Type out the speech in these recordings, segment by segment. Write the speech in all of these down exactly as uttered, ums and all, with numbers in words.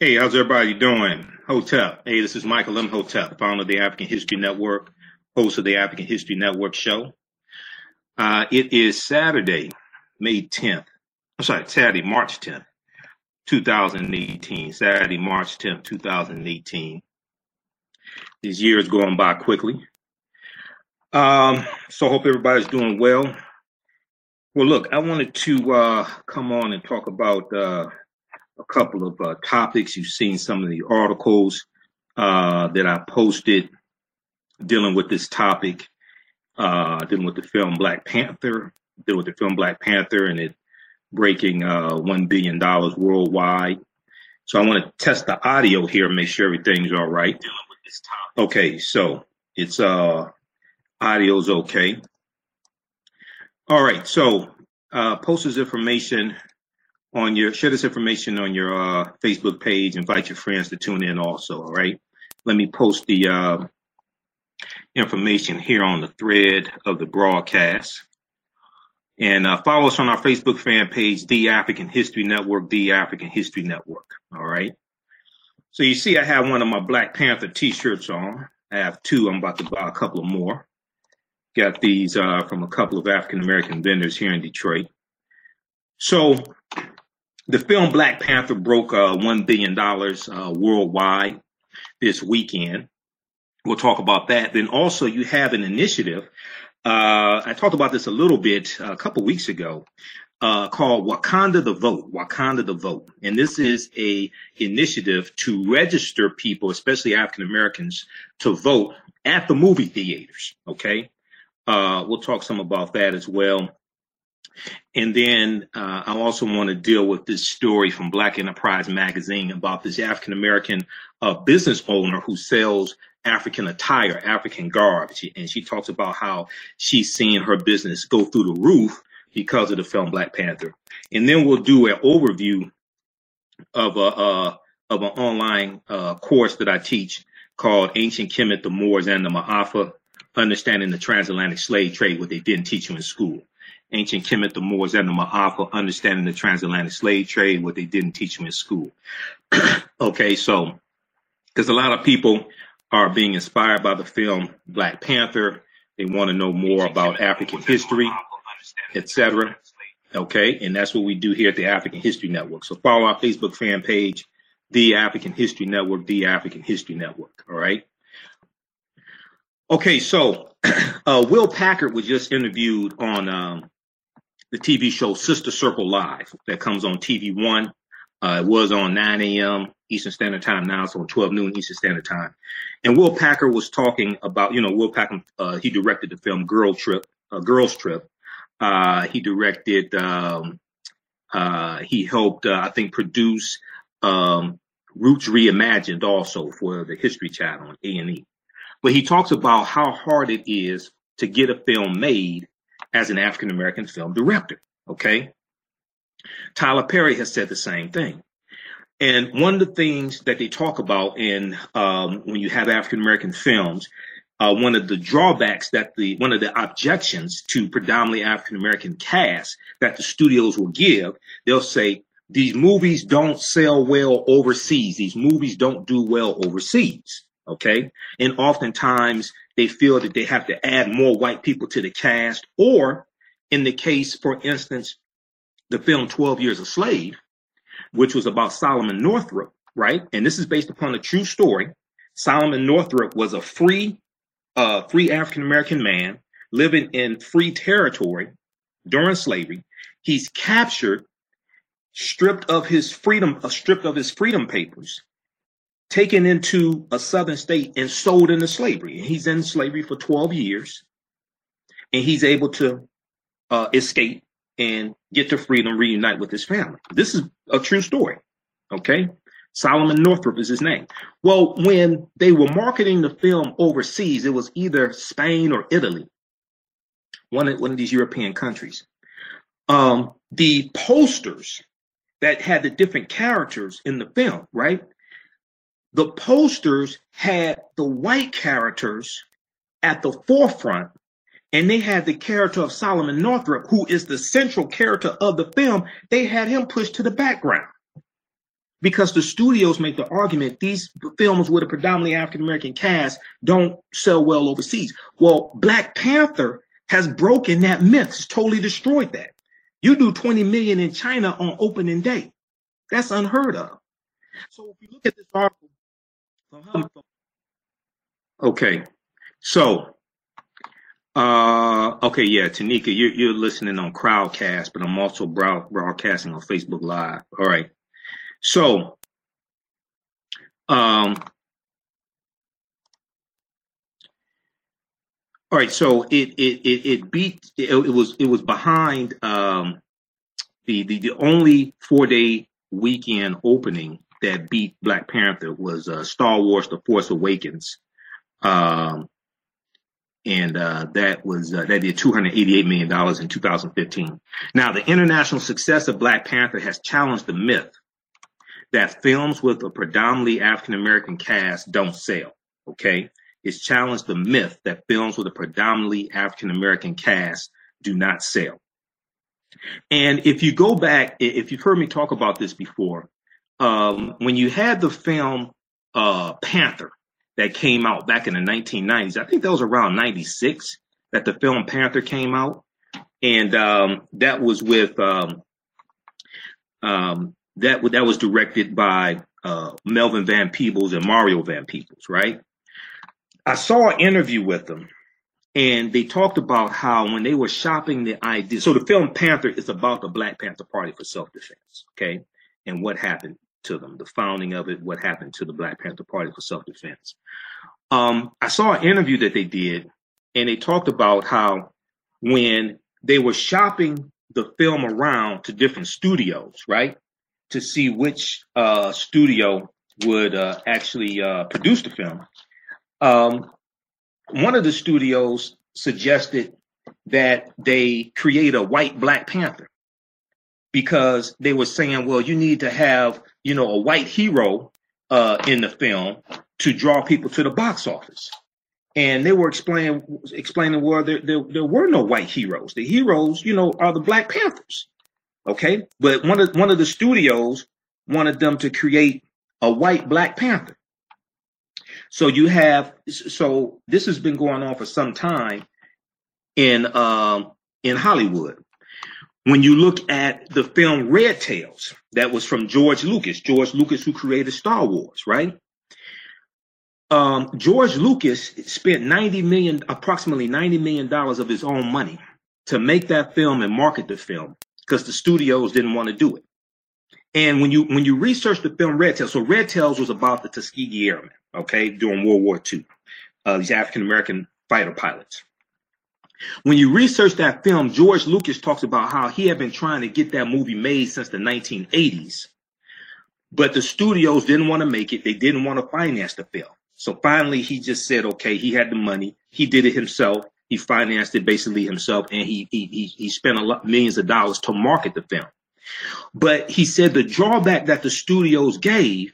Hey, how's everybody doing? Hotep. Hey, this is Michael Imhotep, founder of the African History Network, host of the African History Network show. Uh, it is Saturday, May tenth. I'm sorry, Saturday, March tenth, two thousand eighteen. Saturday, March tenth, two thousand eighteen. This year is going by quickly. Um, so hope everybody's doing well. Well, look, I wanted to uh, come on and talk about uh, a couple of uh, topics. You've seen some of the articles uh, that I posted dealing with this topic, uh, dealing with the film Black Panther, dealing with the film Black Panther and it breaking uh, one billion dollars worldwide. So I want to test the audio here, make sure everything's all right. Dealing with this topic. Okay, so it's uh, audio's okay. All right, so uh, post this information on your, share this information on your uh, Facebook page. Invite your friends to tune in also, all right? Let me post the uh, information here on the thread of the broadcast. And uh, follow us on our Facebook fan page, The African History Network, The African History Network, all right? So you see I have one of my Black Panther t-shirts on. I have two. I'm about to buy a couple of more. Got these uh, from a couple of African-American vendors here in Detroit. So the film Black Panther broke uh, one billion dollars uh, worldwide this weekend. We'll talk about that. Then also you have an initiative. Uh, I talked about this a little bit uh, a couple weeks ago uh, called Wakanda the Vote, Wakanda the Vote. And this is a initiative to register people, especially African-Americans, to vote at the movie theaters, okay? Uh, we'll talk some about that as well. And then uh, I also want to deal with this story from Black Enterprise magazine about this African-American uh, business owner who sells African attire, African garb. She, and she talks about how she's seen her business go through the roof because of the film Black Panther. And then we'll do an overview of a uh, of an online uh, course that I teach called Ancient Kemet, the Moors, and the Ma'afa, Understanding the Transatlantic Slave Trade, what they didn't teach you in school. Ancient Kemet, the Moors, and the Ma'afa, Understanding the Transatlantic Slave Trade, what they didn't teach you in school. Okay, so, because a lot of people are being inspired by the film Black Panther. They want to know more about African history, et cetera. Okay, and that's what we do here at the African History Network. So follow our Facebook fan page, The African History Network, The African History Network, all right? Okay, so uh, Will Packer was just interviewed on um, the T V show Sister Circle Live that comes on T V one. Uh, it was on nine A M Eastern Standard Time. Now it's on twelve noon Eastern Standard Time. And Will Packer was talking about, you know, Will Packer, uh, he directed the film Girl Trip, uh, Girl's Trip. Uh, he directed, um, uh, he helped, uh, I think, produce um, Roots Reimagined also for the History Channel on A and E. But he talks about how hard it is to get a film made as an African-American film director, okay? Tyler Perry has said the same thing. And one of the things that they talk about in um, when you have African-American films, uh, one of the drawbacks that the, one of the objections to predominantly African-American casts that the studios will give, they'll say, these movies don't sell well overseas. These movies don't do well overseas. OK, and oftentimes they feel that they have to add more white people to the cast, or in the case, for instance, the film twelve years a slave, which was about Solomon Northup. Right. And this is based upon a true story. Solomon Northup was a free, uh, free African-American man living in free territory during slavery. He's captured, stripped of his freedom, uh, stripped of his freedom papers, taken into a southern state and sold into slavery. And he's in slavery for twelve years, and he's able to uh, escape and get to freedom, reunite with his family. This is a true story, okay? Solomon Northup is his name. Well, when they were marketing the film overseas, it was either Spain or Italy, one of, one of these European countries. Um, the posters that had the different characters in the film, right? The posters had the white characters at the forefront, and they had the character of Solomon Northup, who is the central character of the film. They had him pushed to the background. because the studios make the argument these films with a predominantly African-American cast don't sell well overseas. Well, Black Panther has broken that myth. It's totally destroyed that. You do twenty million in China on opening day. That's unheard of. So if you look at this article. Okay. So, uh, okay, yeah, Tanika, you're, you're listening on Crowdcast, but I'm also broadcasting on Facebook Live. All right. So, um, all right. So it it it, it beat. It, it was it was behind um, the the the only four day weekend opening that beat Black Panther was uh, Star Wars: The Force Awakens, um, and uh, that was uh, that did two hundred eighty-eight million dollars in two thousand fifteen. Now, the international success of Black Panther has challenged the myth that films with a predominantly African-American cast don't sell, okay? It's challenged the myth that films with a predominantly African-American cast do not sell. And if you go back, if you've heard me talk about this before, um, when you had the film uh, Panther that came out back in the nineteen nineties, I think that was around ninety-six that the film Panther came out. And um, that was with... Um, um, That, that was directed by uh, Melvin Van Peebles and Mario Van Peebles, right? I saw an interview with them, and they talked about how when they were shopping the idea. So the film Panther is about the Black Panther Party for self-defense, okay? And what happened to them, the founding of it, what happened to the Black Panther Party for self-defense. Um, I saw an interview that they did, and they talked about how when they were shopping the film around to different studios, right? To see which uh, studio would uh, actually uh, produce the film. Um, one of the studios suggested that they create a white Black Panther because they were saying, well, you need to have, you know, a white hero uh, in the film to draw people to the box office. And they were explaining, explaining well, there, there, there were no white heroes. The heroes, you know, are the Black Panthers. OK, but one of one of the studios wanted them to create a white Black Panther. So you have so this has been going on for some time in um, in Hollywood. When you look at the film Red Tails, that was from George Lucas, George Lucas, who created Star Wars. Right. Um, George Lucas spent ninety million, approximately ninety million dollars of his own money to make that film and market the film, because the studios didn't want to do it. And when you when you research the film Red Tails, so Red Tails was about the Tuskegee Airmen, okay, during World War Two, uh, these African-American fighter pilots. When you research that film, George Lucas talks about how he had been trying to get that movie made since the nineteen eighties, but the studios didn't want to make it. They didn't want to finance the film. So finally, he just said, okay, he had the money. He did it himself. He financed it basically himself, and he he he spent a lot millions of dollars to market the film. But he said the drawback that the studios gave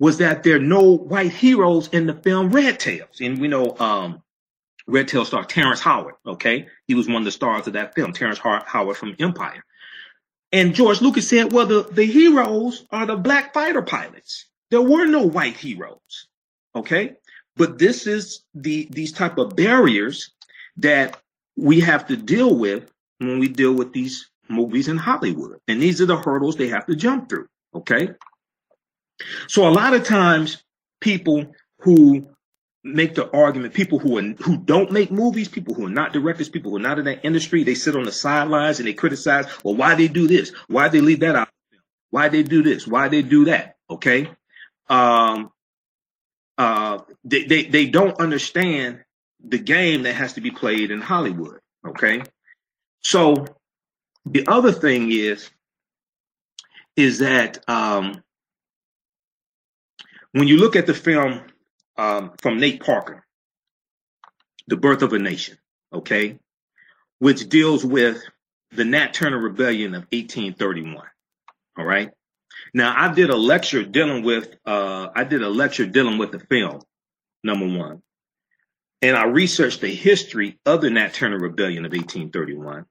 was that there are no white heroes in the film Red Tails. And we know um, Red Tails star Terrence Howard. Okay, he was one of the stars of that film, Terrence Howard from Empire. And George Lucas said, well, the the heroes are the black fighter pilots. There were no white heroes. Okay, but this is the these type of barriers that we have to deal with when we deal with these movies in Hollywood. And these are the hurdles they have to jump through, okay? So a lot of times people who make the argument, people who, are, who don't make movies, people who are not directors, people who are not in that industry, they sit on the sidelines and they criticize, well, why they do this? Why they leave that out? Why they do this? Why they do that, okay? Um, uh, they, they, they don't understand the game that has to be played in Hollywood. Okay. So the other thing is, is that um, when you look at the film um, from Nate Parker, The Birth of a Nation, okay, which deals with the Nat Turner Rebellion of eighteen thirty-one. All right. Now I did a lecture dealing with, uh, I did a lecture dealing with the film, number one. And I researched the history of the Nat Turner Rebellion of eighteen thirty-one.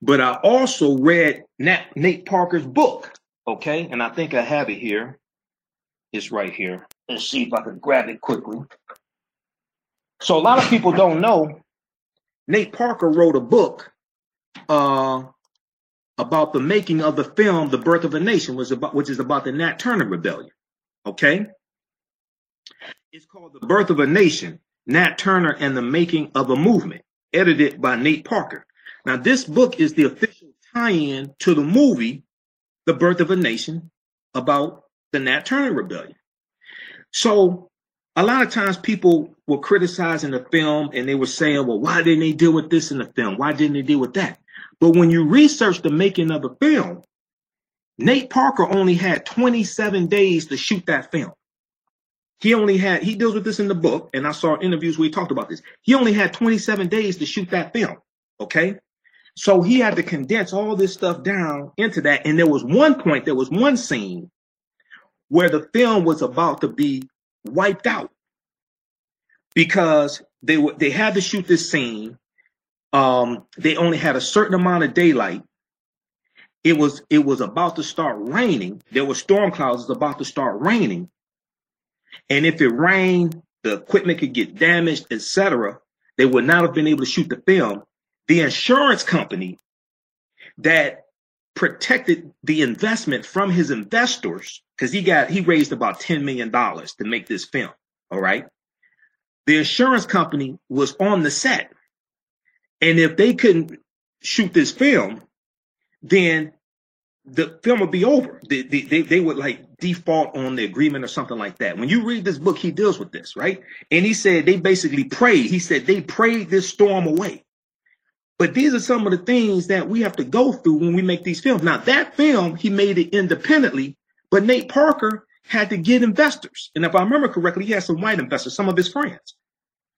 But I also read Nat, Nate Parker's book, Okay, and I think I have it here. It's right here. Let's see if I can grab it quickly. So a lot of people don't know, Nate Parker wrote a book uh, about the making of the film The Birth of a Nation, was about, which is about the Nat Turner Rebellion, okay? It's called The Birth of a Nation, Nat Turner and the Making of a Movement, edited by Nate Parker. Now, this book is the official tie-in to the movie The Birth of a Nation about the Nat Turner Rebellion. So a lot of times people were criticizing the film and they were saying, well, why didn't they deal with this in the film? Why didn't they deal with that? But when you research the making of the film, Nate Parker only had twenty-seven days to shoot that film. He only had, he deals with this in the book, and I saw interviews where he talked about this. He only had twenty-seven days to shoot that film, okay? So he had to condense all this stuff down into that, and there was one point, there was one scene where the film was about to be wiped out because they were, they had to shoot this scene. Um, they only had a certain amount of daylight. It was, it was about to start raining. There were storm clouds, it was about to start raining. And if it rained, the equipment could get damaged, et cetera. They would not have been able to shoot the film. The insurance company that protected the investment from his investors, because he got he raised about ten million dollars to make this film. All right. The insurance company was on the set. And if they couldn't shoot this film, then the film would be over. They, they, they would like default on the agreement or something like that. When you read this book, he deals with this, right? And he said they basically prayed. He said they prayed this storm away. But these are some of the things that we have to go through when we make these films. Now, that film, he made it independently, but Nate Parker had to get investors. And if I remember correctly, he had some white investors, some of his friends.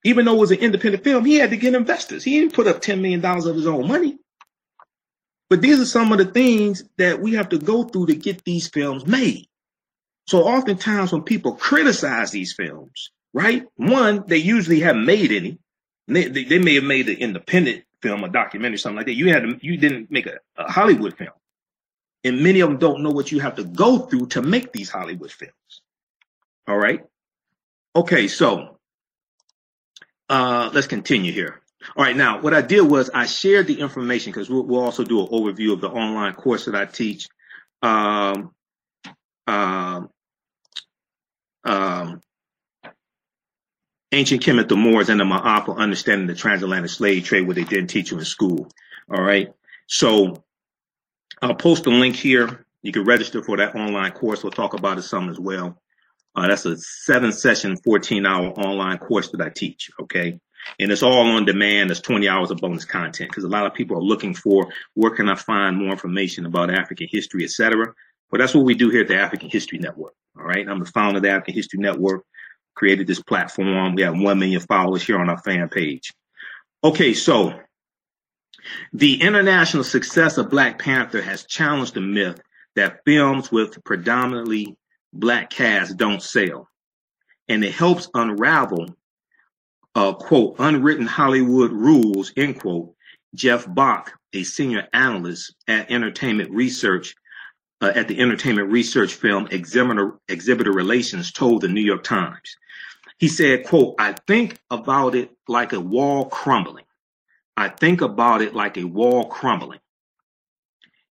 Even though it was an independent film, he had to get investors. He didn't put up ten million dollars of his own money. But these are some of the things that we have to go through to get these films made. So oftentimes when people criticize these films, right? One, they usually haven't made any. They, they, they may have made an independent film, a documentary, something like that. You had to, you didn't make a, a Hollywood film. And many of them don't know what you have to go through to make these Hollywood films. All right. Okay, so uh, let's continue here. All right, now what I did was I shared the information because we'll, we'll also do an overview of the online course that I teach. Um, um, um, Ancient Kemet, the Moors, and the Ma'afa, understanding the transatlantic slave trade, what they didn't teach you in school. All right, so I'll post a link here. You can register for that online course. We'll talk about it some as well. Uh, that's a seven session, fourteen hour online course that I teach, okay? And it's all on demand. There's twenty hours of bonus content because a lot of people are looking for where can I find more information about African history, et cetera. But that's what we do here at the African History Network. All right. I'm the founder of the African History Network, created this platform. We have one million followers here on our fan page. OK, so the international success of Black Panther has challenged the myth that films with predominantly Black casts don't sell. And it helps unravel Uh, quote, unwritten Hollywood rules, end quote, Jeff Bach, a senior analyst at Entertainment Research, uh, at the Entertainment Research Film Examiner, Exhibitor Relations, told the New York Times. He said, quote, I think about it like a wall crumbling. I think about it like a wall crumbling.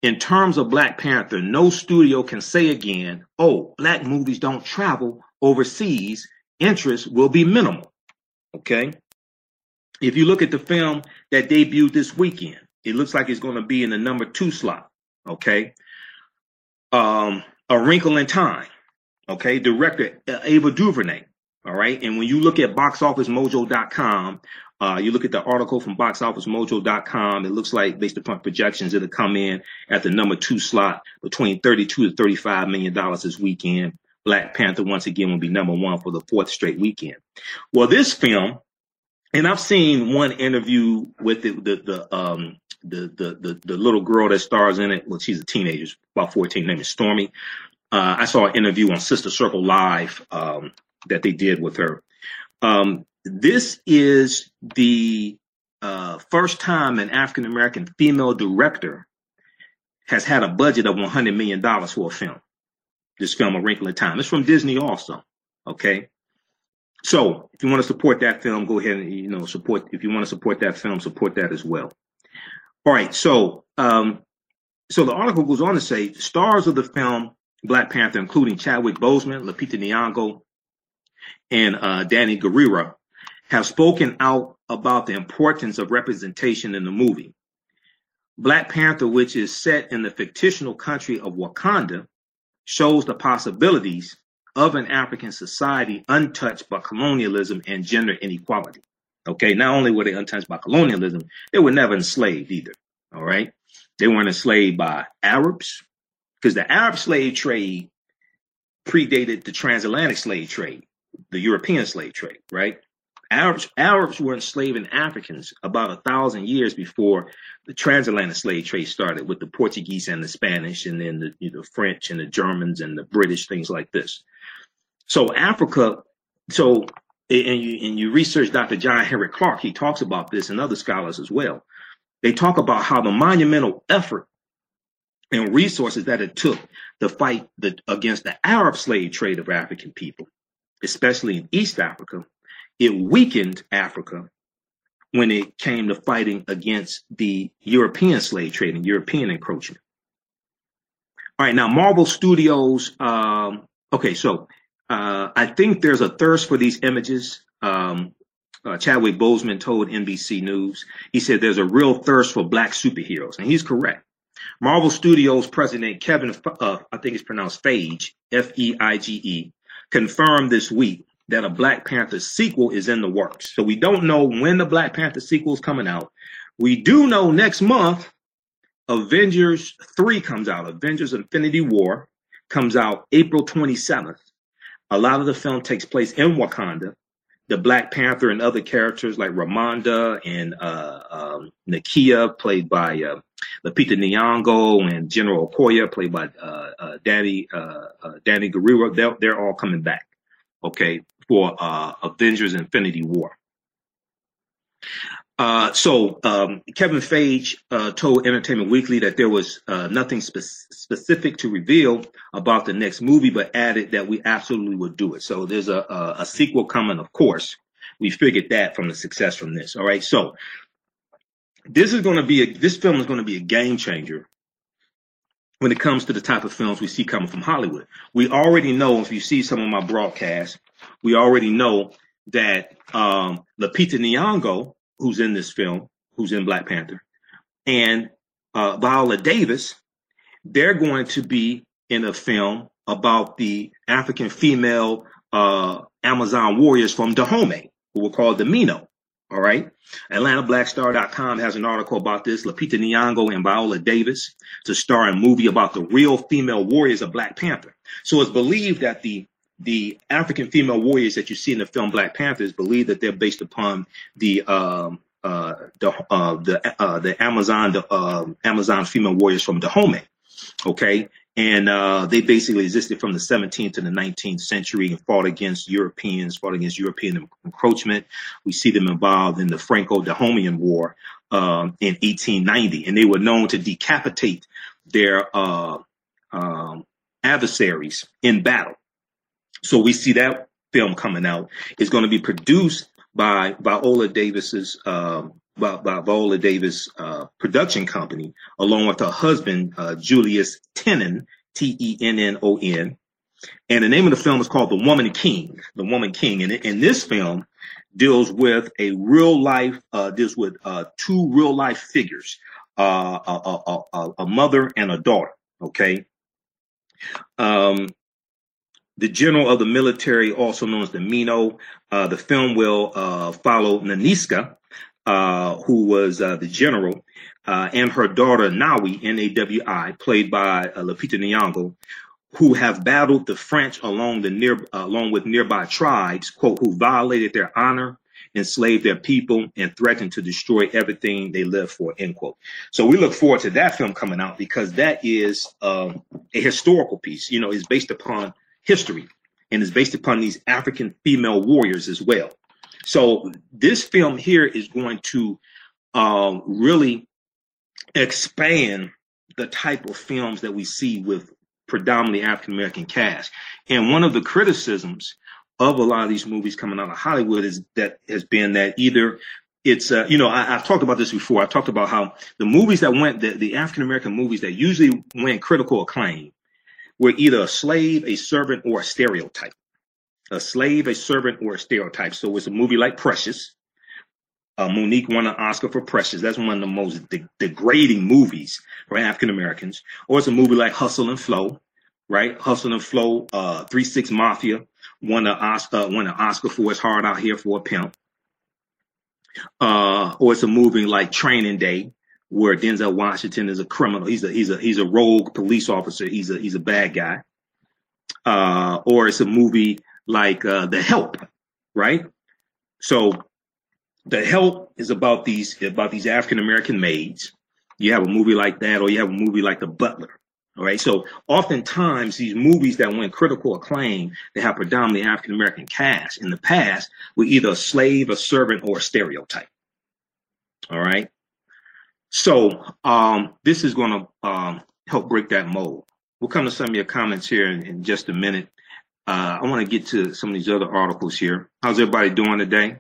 In terms of Black Panther, no studio can say again, oh, Black movies don't travel overseas. Interest will be minimal. OK, if you look at the film that debuted this weekend, it looks like it's going to be in the number two slot. OK, um, A Wrinkle in Time. OK, director Ava DuVernay. All right. And when you look at box office mojo dot com, uh, you look at the article from box office mojo dot com. It looks like based upon projections, it'll come in at the number two slot between thirty-two to thirty-five million dollars this weekend. Black Panther, once again, will be number one for the fourth straight weekend. Well, this film, and I've seen one interview with the the the, um, the, the, the, the little girl that stars in it. Well, she's a teenager, about fourteen, named Stormy. Uh, I saw an interview on Sister Circle Live um, that they did with her. Um, this is the uh, first time an African-American female director has had a budget of one hundred million dollars for a film. This film, A Wrinkle in Time. It's from Disney also, okay? So if you want to support that film, go ahead and, you know, support. If you want to support that film, support that as well. All right, so um, so the article goes on to say, stars of the film Black Panther, including Chadwick Boseman, Lupita Nyong'o, and uh, Danai Gurira, have spoken out about the importance of representation in the movie. Black Panther, which is set in the fictional country of Wakanda, shows the possibilities of an African society untouched by colonialism and gender inequality. Okay, not only were they untouched by colonialism, they were never enslaved either. All right, they weren't enslaved by Arabs, because the Arab slave trade predated the transatlantic slave trade, the European slave trade, right? Arabs, Arabs were enslaving Africans about a thousand years before the transatlantic slave trade started with the Portuguese and the Spanish, and then the, you know, French and the Germans and the British, things like this. So Africa, so, and you, and you research Doctor John Henry Clark, he talks about this, and other scholars as well. They talk about how the monumental effort and resources that it took to fight the, against the Arab slave trade of African people, especially in East Africa. It weakened Africa when it came to fighting against the European slave trade and European encroachment. All right, now Marvel Studios. Um, okay, so uh, I think there's a thirst for these images. Um, uh, Chadwick Boseman told N B C News. He said there's a real thirst for black superheroes, and he's correct. Marvel Studios president Kevin, uh, I think it's pronounced Feige, F E I G E, confirmed this week that a Black Panther sequel is in the works. So we don't know when the Black Panther sequel is coming out. We do know next month, Avengers three comes out. Avengers Infinity War comes out April twenty-seventh. A lot of the film takes place in Wakanda. The Black Panther and other characters like Ramonda and uh, um, Nakia, played by uh, Lupita Nyong'o, and General Okoye, played by uh, uh, Danai uh, uh, Danai Gurira, they're, they're all coming back, okay, for uh, Avengers Infinity War. Uh, so um, Kevin Feige uh, told Entertainment Weekly that there was uh, nothing spe specific to reveal about the next movie, but added that we absolutely would do it. So there's a, a, a sequel coming, of course. We figured that from the success from this. All right, so this is going to be a, this film is going to be a game changer when it comes to the type of films we see coming from Hollywood. We already know, if you see some of my broadcasts, we already know that um, Lupita Nyong'o, who's in this film, who's in Black Panther, and uh, Viola Davis, they're going to be in a film about the African female uh, Amazon warriors from Dahomey, who were called the Mino. All right. Atlanta Black Star dot com has an article about this. Lupita Nyong'o and Viola Davis to star in a movie about the real female warriors of Black Panther. So it's believed that the the African female warriors that you see in the film Black Panther is believed that they're based upon the um, uh, the uh, the, uh, the Amazon the uh, Amazon female warriors from Dahomey. OK. And uh, they basically existed from the seventeenth to the nineteenth century and fought against Europeans, fought against European encroachment. We see them involved in the Franco-Dahomean War um, in eighteen ninety, and they were known to decapitate their uh, um, adversaries in battle. So we see that film coming out. It's going to be produced by Viola Davis's um, By, by Viola Davis uh, production company, along with her husband, uh, Julius Tenon, T E N N O N. And the name of the film is called The Woman King, The Woman King. And in this film deals with a real life, uh, deals with uh, two real life figures, uh, a, a, a, a mother and a daughter. Okay. Um, The general of the military, also known as the Mino. Uh, the film will uh, follow Naniska, Uh, who was uh, the general, uh, and her daughter, Nawi, N A W I, played by uh, Lupita Nyong'o, who have battled the French along, the near, uh, along with nearby tribes, quote, who violated their honor, enslaved their people, and threatened to destroy everything they lived for, end quote. So we look forward to that film coming out, because that is um, a historical piece. You know, it's based upon history, and it's based upon these African female warriors as well. So this film here is going to um, really expand the type of films that we see with predominantly African-American cast. And one of the criticisms of a lot of these movies coming out of Hollywood is that has been that either it's, uh, you know, I, I've talked about this before. I talked about how the movies that went, the, the African-American movies that usually went critical acclaim were either a slave, a servant, or a stereotype. A slave, a servant, or a stereotype. So it's a movie like Precious. Uh, Monique won an Oscar for Precious. That's one of the most de degrading movies for African Americans. Or it's a movie like Hustle and Flow, right? Hustle and Flow, uh, three six Mafia won an Oscar, won an Oscar for It's Hard Out Here for a Pimp. Uh, or it's a movie like Training Day, where Denzel Washington is a criminal. He's a he's a he's a rogue police officer. He's a he's a bad guy. Uh, or it's a movie like uh, The Help, right? So The Help is about these about these African-American maids. You have a movie like that, or you have a movie like The Butler. All right. So oftentimes these movies that went critical acclaim, they have predominantly African-American cast in the past were either a slave, a servant, or a stereotype. All right. So um, this is going to um, help break that mold. We'll come to some of your comments here in, in just a minute. Uh, I want to get to some of these other articles here. How's everybody doing today?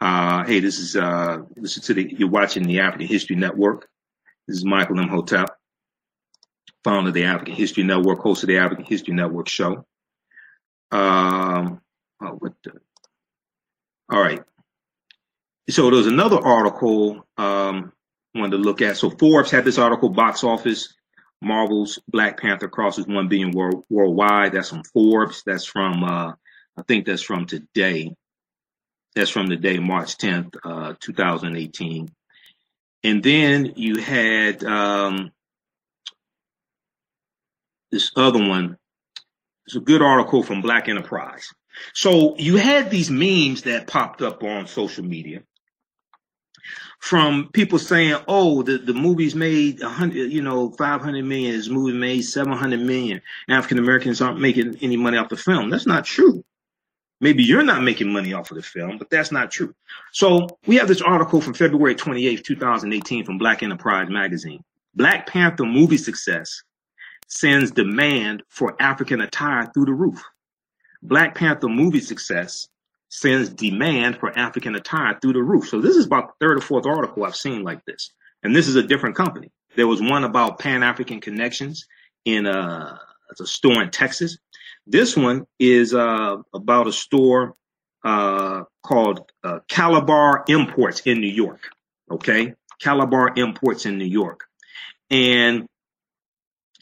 Uh, hey, this is, uh, this is to the, you're watching the African History Network. This is Michael Imhotep, founder of the African History Network, host of the African History Network show. Um, oh, what the, all right. So there's another article, um, I wanted to look at. So Forbes had this article, Box Office, Marvel's Black Panther crosses one billion world, worldwide. That's from Forbes. That's from, uh, I think that's from today. That's from the day, March tenth, uh, two thousand eighteen. And then you had um, this other one. It's a good article from Black Enterprise. So you had these memes that popped up on social media from people saying, oh, the, the movie's made one hundred, you know, five hundred million. This movie made seven hundred million. African-Americans aren't making any money off the film. That's not true. Maybe you're not making money off of the film, but that's not true. So we have this article from February twenty-eighth, two thousand eighteen from Black Enterprise magazine. Black Panther movie success sends demand for African attire through the roof. Black Panther movie success sends demand for African attire through the roof. So this is about the third or fourth article I've seen like this. And this is a different company. There was one about Pan-African connections in a, it's a store in Texas. This one is uh, about a store uh, called uh, Calabar Imports in New York, okay? Calabar Imports in New York. And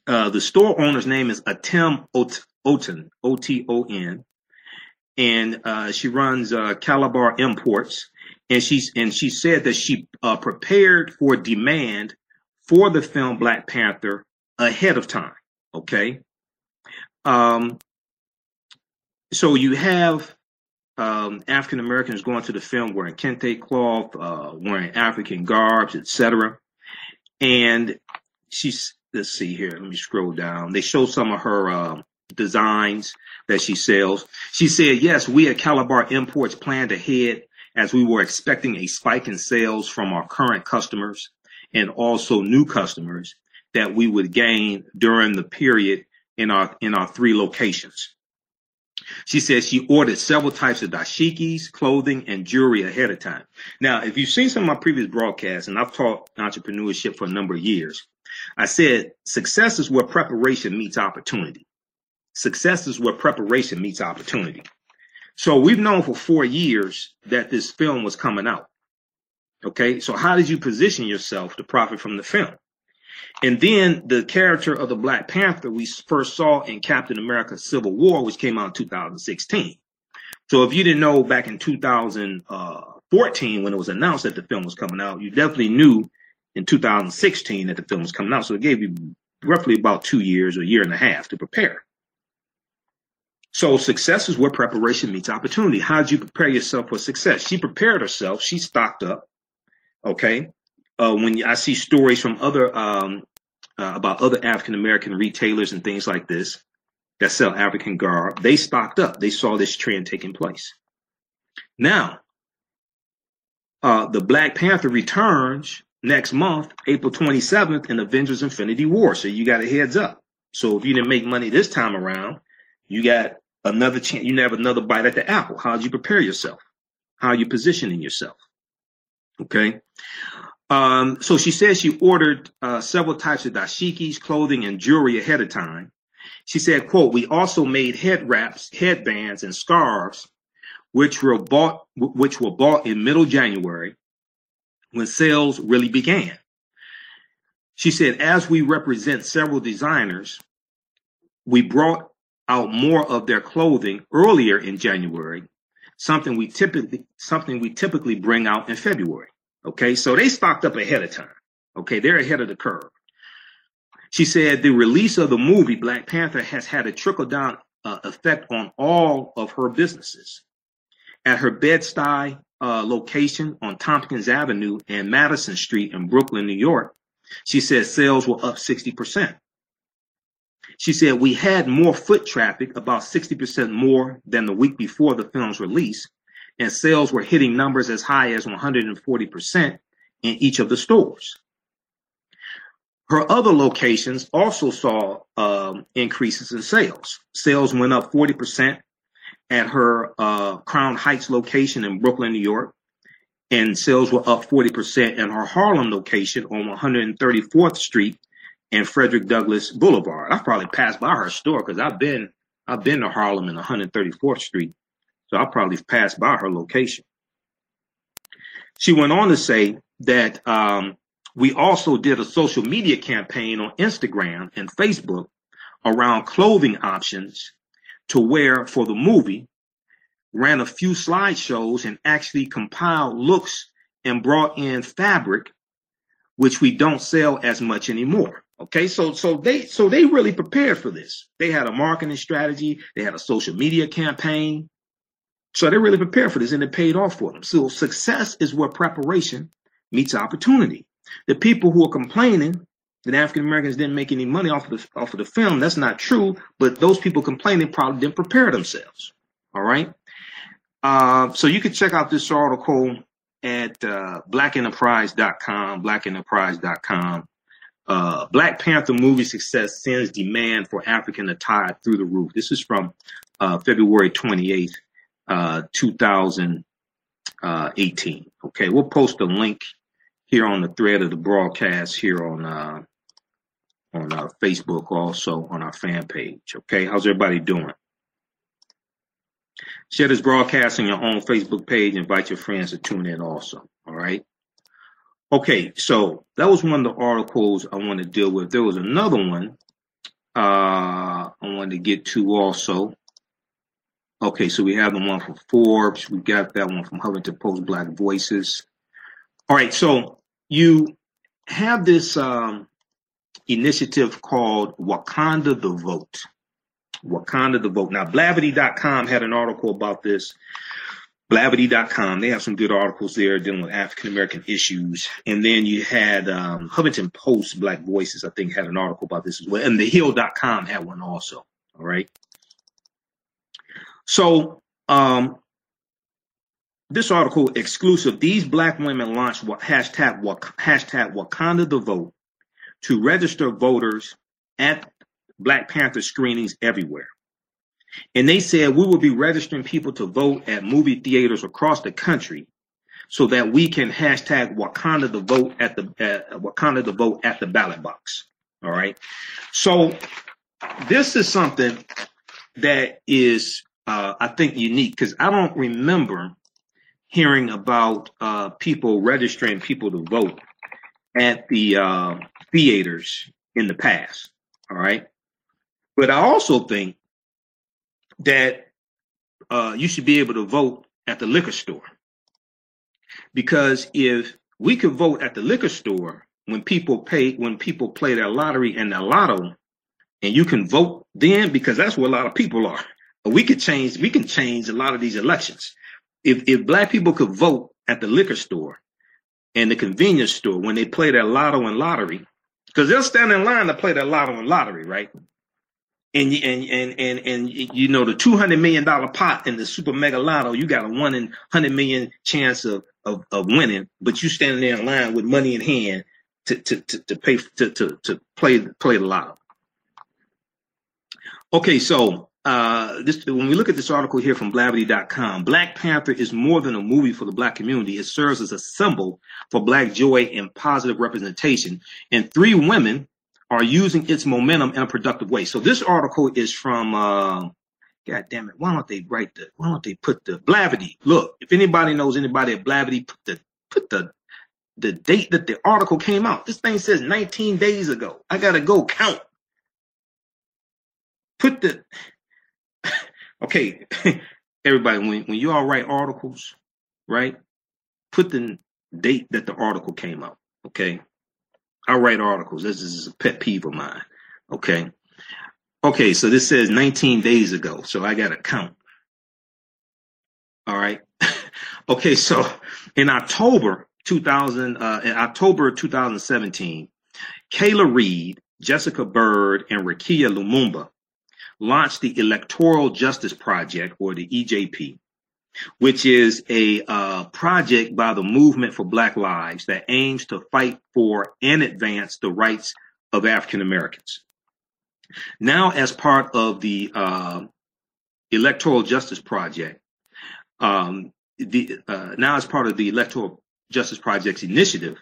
uh, the store owner's name is Atem Oton, O T O N, and uh, she runs uh, Calabar Imports, and, she's, and she said that she uh, prepared for demand for the film Black Panther ahead of time, okay? Um, So you have um, African Americans going to the film wearing kente cloth, uh, wearing African garbs, et cetera. And she's, let's see here, let me scroll down. They show some of her uh, designs that she sells. She said, yes, we at Calabar Imports planned ahead as we were expecting a spike in sales from our current customers and also new customers that we would gain during the period in our, in our three locations. She says she ordered several types of dashikis, clothing, and jewelry ahead of time. Now, if you've seen some of my previous broadcasts, and I've taught entrepreneurship for a number of years, I said success is where preparation meets opportunity. Success is where preparation meets opportunity. So we've known for four years that this film was coming out. Okay, so how did you position yourself to profit from the film? And then the character of the Black Panther we first saw in Captain America Civil War, which came out in two thousand sixteen. So if you didn't know back in two thousand fourteen when it was announced that the film was coming out, you definitely knew in two thousand sixteen that the film was coming out. So it gave you roughly about two years or a year and a half to prepare. So success is where preparation meets opportunity. How did you prepare yourself for success? She prepared herself. She stocked up. Okay. Uh, when I see stories from other um, uh, about other African-American retailers and things like this that sell African garb, they stocked up. They saw this trend taking place. Now, uh, the Black Panther returns next month, April twenty-seventh, in Avengers Infinity War. So you got a heads up. So if you didn't make money this time around, you got another chance. You have another bite at the apple. How do you prepare yourself? How are you positioning yourself? Okay. Um, so she says she ordered uh, several types of dashikis, clothing, and jewelry ahead of time. She said, quote, we also made head wraps, headbands, and scarves, which were bought, which were bought in middle January when sales really began. She said, as we represent several designers, we brought out more of their clothing earlier in January, something we typically, something we typically bring out in February. Okay, so they stocked up ahead of time. Okay, they're ahead of the curve. She said the release of the movie Black Panther has had a trickle-down uh, effect on all of her businesses. At her Bed-Stuy uh, location on Tompkins Avenue and Madison Street in Brooklyn, New York, she said sales were up sixty percent. She said we had more foot traffic, about sixty percent more than the week before the film's release, and sales were hitting numbers as high as one hundred forty percent in each of the stores. Her other locations also saw um, increases in sales. Sales went up forty percent at her uh, Crown Heights location in Brooklyn, New York, and sales were up forty percent in her Harlem location on one hundred thirty-fourth Street and Frederick Douglass Boulevard. I've probably passed by her store because I've been, I've been to Harlem and one hundred thirty-fourth Street. So I'll probably pass by her location. She went on to say that um, we also did a social media campaign on Instagram and Facebook around clothing options to wear for the movie, ran a few slideshows and actually compiled looks and brought in fabric, which we don't sell as much anymore. Okay, so so they so they really prepared for this. They had a marketing strategy. They had a social media campaign. So they really prepared for this, and it paid off for them. So success is where preparation meets opportunity. The people who are complaining that African Americans didn't make any money off of, the, off of the film, that's not true, but those people complaining probably didn't prepare themselves, all right? Uh, so you can check out this article at uh, black enterprise dot com, black enterprise dot com. Uh, Black Panther movie success sends demand for African attire through the roof. This is from uh, February twenty-eighth. Uh, two thousand eighteen. Okay, we'll post a link here on the thread of the broadcast here on uh, on our Facebook, also on our fan page. Okay, how's everybody doing? Share this broadcast on your own Facebook page. Invite your friends to tune in also. All right. Okay, so that was one of the articles I wanted to deal with. There was another one uh, I wanted to get to also. Okay, so we have the one from Forbes. We got that one from Huffington Post, Black Voices. All right, so you have this um, initiative called Wakanda the Vote. Wakanda the Vote. Now, Blavity dot com had an article about this. Blavity dot com, they have some good articles there dealing with African-American issues. And then you had um, Huffington Post, Black Voices, I think, had an article about this as well. And the hill dot com had one also, all right? So um, this article exclusive, these black women launched hashtag, hashtag Wakanda the Vote to register voters at Black Panther screenings everywhere. And they said we will be registering people to vote at movie theaters across the country so that we can hashtag Wakanda the Vote at the uh, Wakanda the Vote at the ballot box. All right. So this is something that is Uh, I think unique, because I don't remember hearing about uh, people registering people to vote at the uh, theaters in the past. All right. But I also think that uh, you should be able to vote at the liquor store, because if we could vote at the liquor store when people pay, when people play their lottery and their lotto, and you can vote then, because that's where a lot of people are. We could change. We can change a lot of these elections. If if black people could vote at the liquor store and the convenience store when they play their lotto and lottery, because they'll stand in line to play their lotto and lottery, right? And and and and and you know the two hundred million dollar pot in the super mega lotto, you got a one in hundred million chance of of, of winning, but you standing there in line with money in hand to to to, to pay to, to to play play the lotto. Okay, so uh, this when we look at this article here from Blavity dot com, Black Panther is more than a movie for the Black community. It serves as a symbol for Black joy and positive representation. And three women are using its momentum in a productive way. So this article is from, uh, God damn it, why don't they write the, why don't they put the Blavity? Look, if anybody knows anybody at Blavity, put the, put the, the date that the article came out. This thing says nineteen days ago. I gotta go count. Put the, okay, everybody, when, when you all write articles, right, put the date that the article came out, okay? I write articles. This is a pet peeve of mine. Okay. Okay. So this says nineteen days ago. So I got to count. All right. Okay. So in October two thousand, uh, in October, twenty seventeen, Kayla Reed, Jessica Byrd, and Rekia Lumumba launched the Electoral Justice Project, or the E J P, which is a uh, project by the Movement for Black Lives that aims to fight for and advance the rights of African Americans. Now, as part of the uh, Electoral Justice Project, um, the, uh, now as part of the Electoral Justice Project's initiative,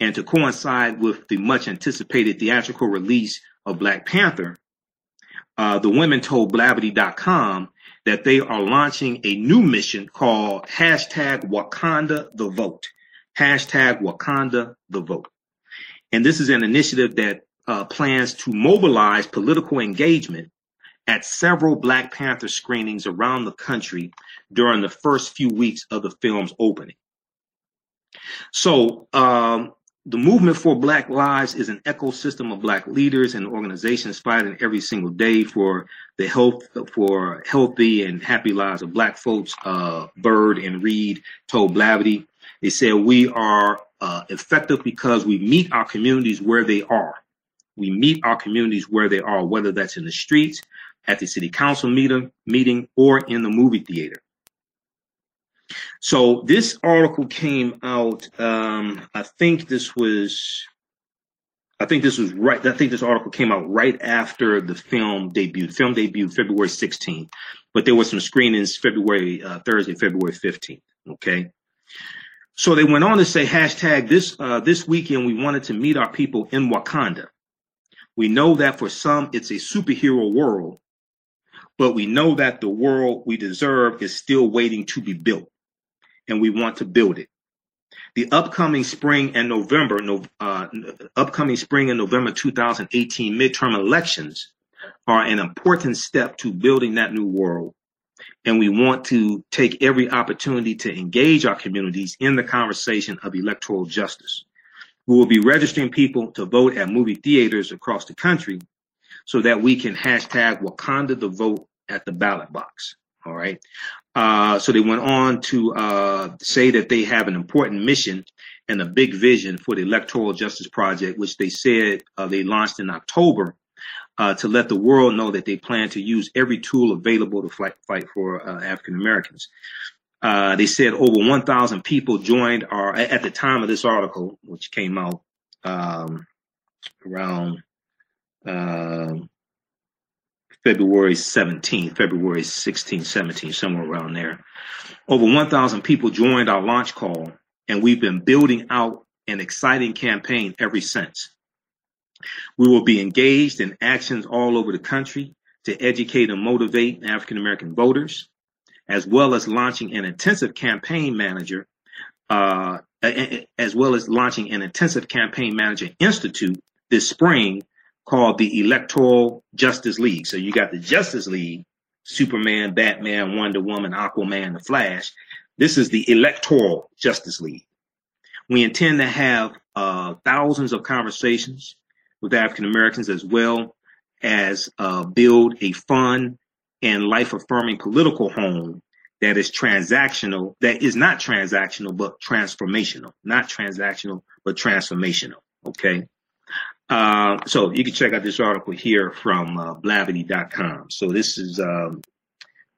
and to coincide with the much anticipated theatrical release of Black Panther, uh, the women told Blavity dot com that they are launching a new mission called hashtag Wakanda the Vote, hashtag Wakanda the Vote. And this is an initiative that uh, plans to mobilize political engagement at several Black Panther screenings around the country during the first few weeks of the film's opening. So um, the Movement for Black Lives is an ecosystem of Black leaders and organizations fighting every single day for the health, for healthy and happy lives of Black folks. Uh, Bird and Reed told Blavity, they said, we are uh, effective because we meet our communities where they are. We meet our communities where they are, whether that's in the streets, at the city council meeting, meeting or in the movie theater. So this article came out. Um, I think this was, I think this was right. I think this article came out right after the film debuted. The film debuted February sixteenth, but there were some screenings February uh, Thursday, February fifteenth. Okay, so they went on to say, hashtag this uh, this weekend we wanted to meet our people in Wakanda. We know that for some it's a superhero world, but we know that the world we deserve is still waiting to be built, and we want to build it. The upcoming spring and November, no, uh, upcoming spring and November two thousand eighteen midterm elections are an important step to building that new world, and we want to take every opportunity to engage our communities in the conversation of electoral justice. We will be registering people to vote at movie theaters across the country, so that we can hashtag Wakanda the Vote at the ballot box. All right. Uh, so they went on to uh, say that they have an important mission and a big vision for the Electoral Justice Project, which they said uh, they launched in October uh, to let the world know that they plan to use every tool available to fight, fight for uh, African Americans. Uh, they said over one thousand people joined our, at the time of this article, which came out um, around Uh, February seventeenth, February sixteenth, seventeenth, somewhere around there. Over one thousand people joined our launch call, and we've been building out an exciting campaign ever since. We will be engaged in actions all over the country to educate and motivate African-American voters, as well as launching an intensive campaign manager, uh, as well as launching an intensive campaign manager institute this spring called the Electoral Justice League. So you got the Justice League, Superman, Batman, Wonder Woman, Aquaman, The Flash. This is the Electoral Justice League. We intend to have uh, thousands of conversations with African Americans, as well as uh, build a fun and life-affirming political home that is transactional, that is not transactional, but transformational, not transactional, but transformational. Okay. Uh, so you can check out this article here from uh, Blavity dot com. So this is um,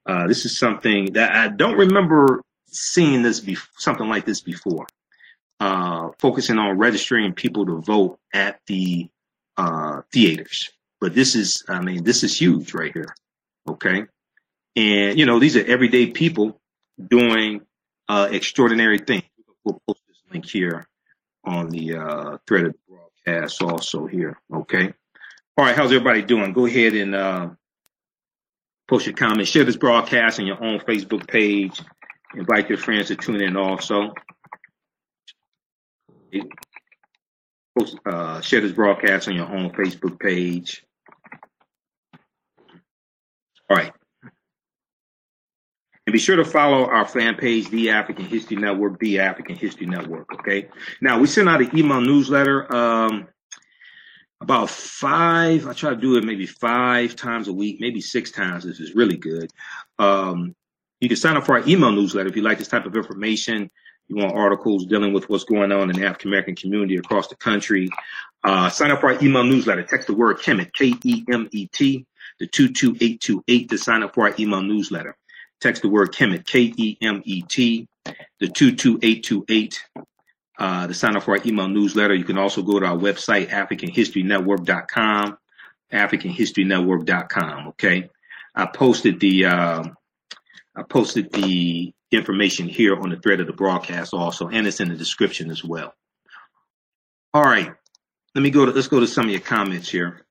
uh, this is something that I don't remember seen this be something like this before, uh, focusing on registering people to vote at the uh, theaters. But this is, I mean, this is huge right here. Okay. And, you know, these are everyday people doing uh, extraordinary things. We'll post this link here on the uh, thread of the broadcast also here. Okay. All right. How's everybody doing? Go ahead and uh, post your comments. Share this broadcast on your own Facebook page. Invite your friends to tune in also. Post, uh, share this broadcast on your own Facebook page. All right. And be sure to follow our fan page, The African History Network, The African History Network, okay? Now, we sent out an email newsletter um, about five, I try to do it maybe five times a week, maybe six times. This is really good. Um, you can sign up for our email newsletter if you like this type of information. You want articles dealing with what's going on in the African-American community across the country. Uh, sign up for our email newsletter. Text the word Kemet, K E M E T, to two two eight two eight to sign up for our email newsletter. Text the word Kemet, K E M E T, the two two eight two eight, uh, to sign up for our email newsletter. You can also go to our website, African History Network dot com, African History Network dot com, okay? I posted the, uh, I posted the information here on the thread of the broadcast also, and it's in the description as well. All right, let me go to, let's go to some of your comments here.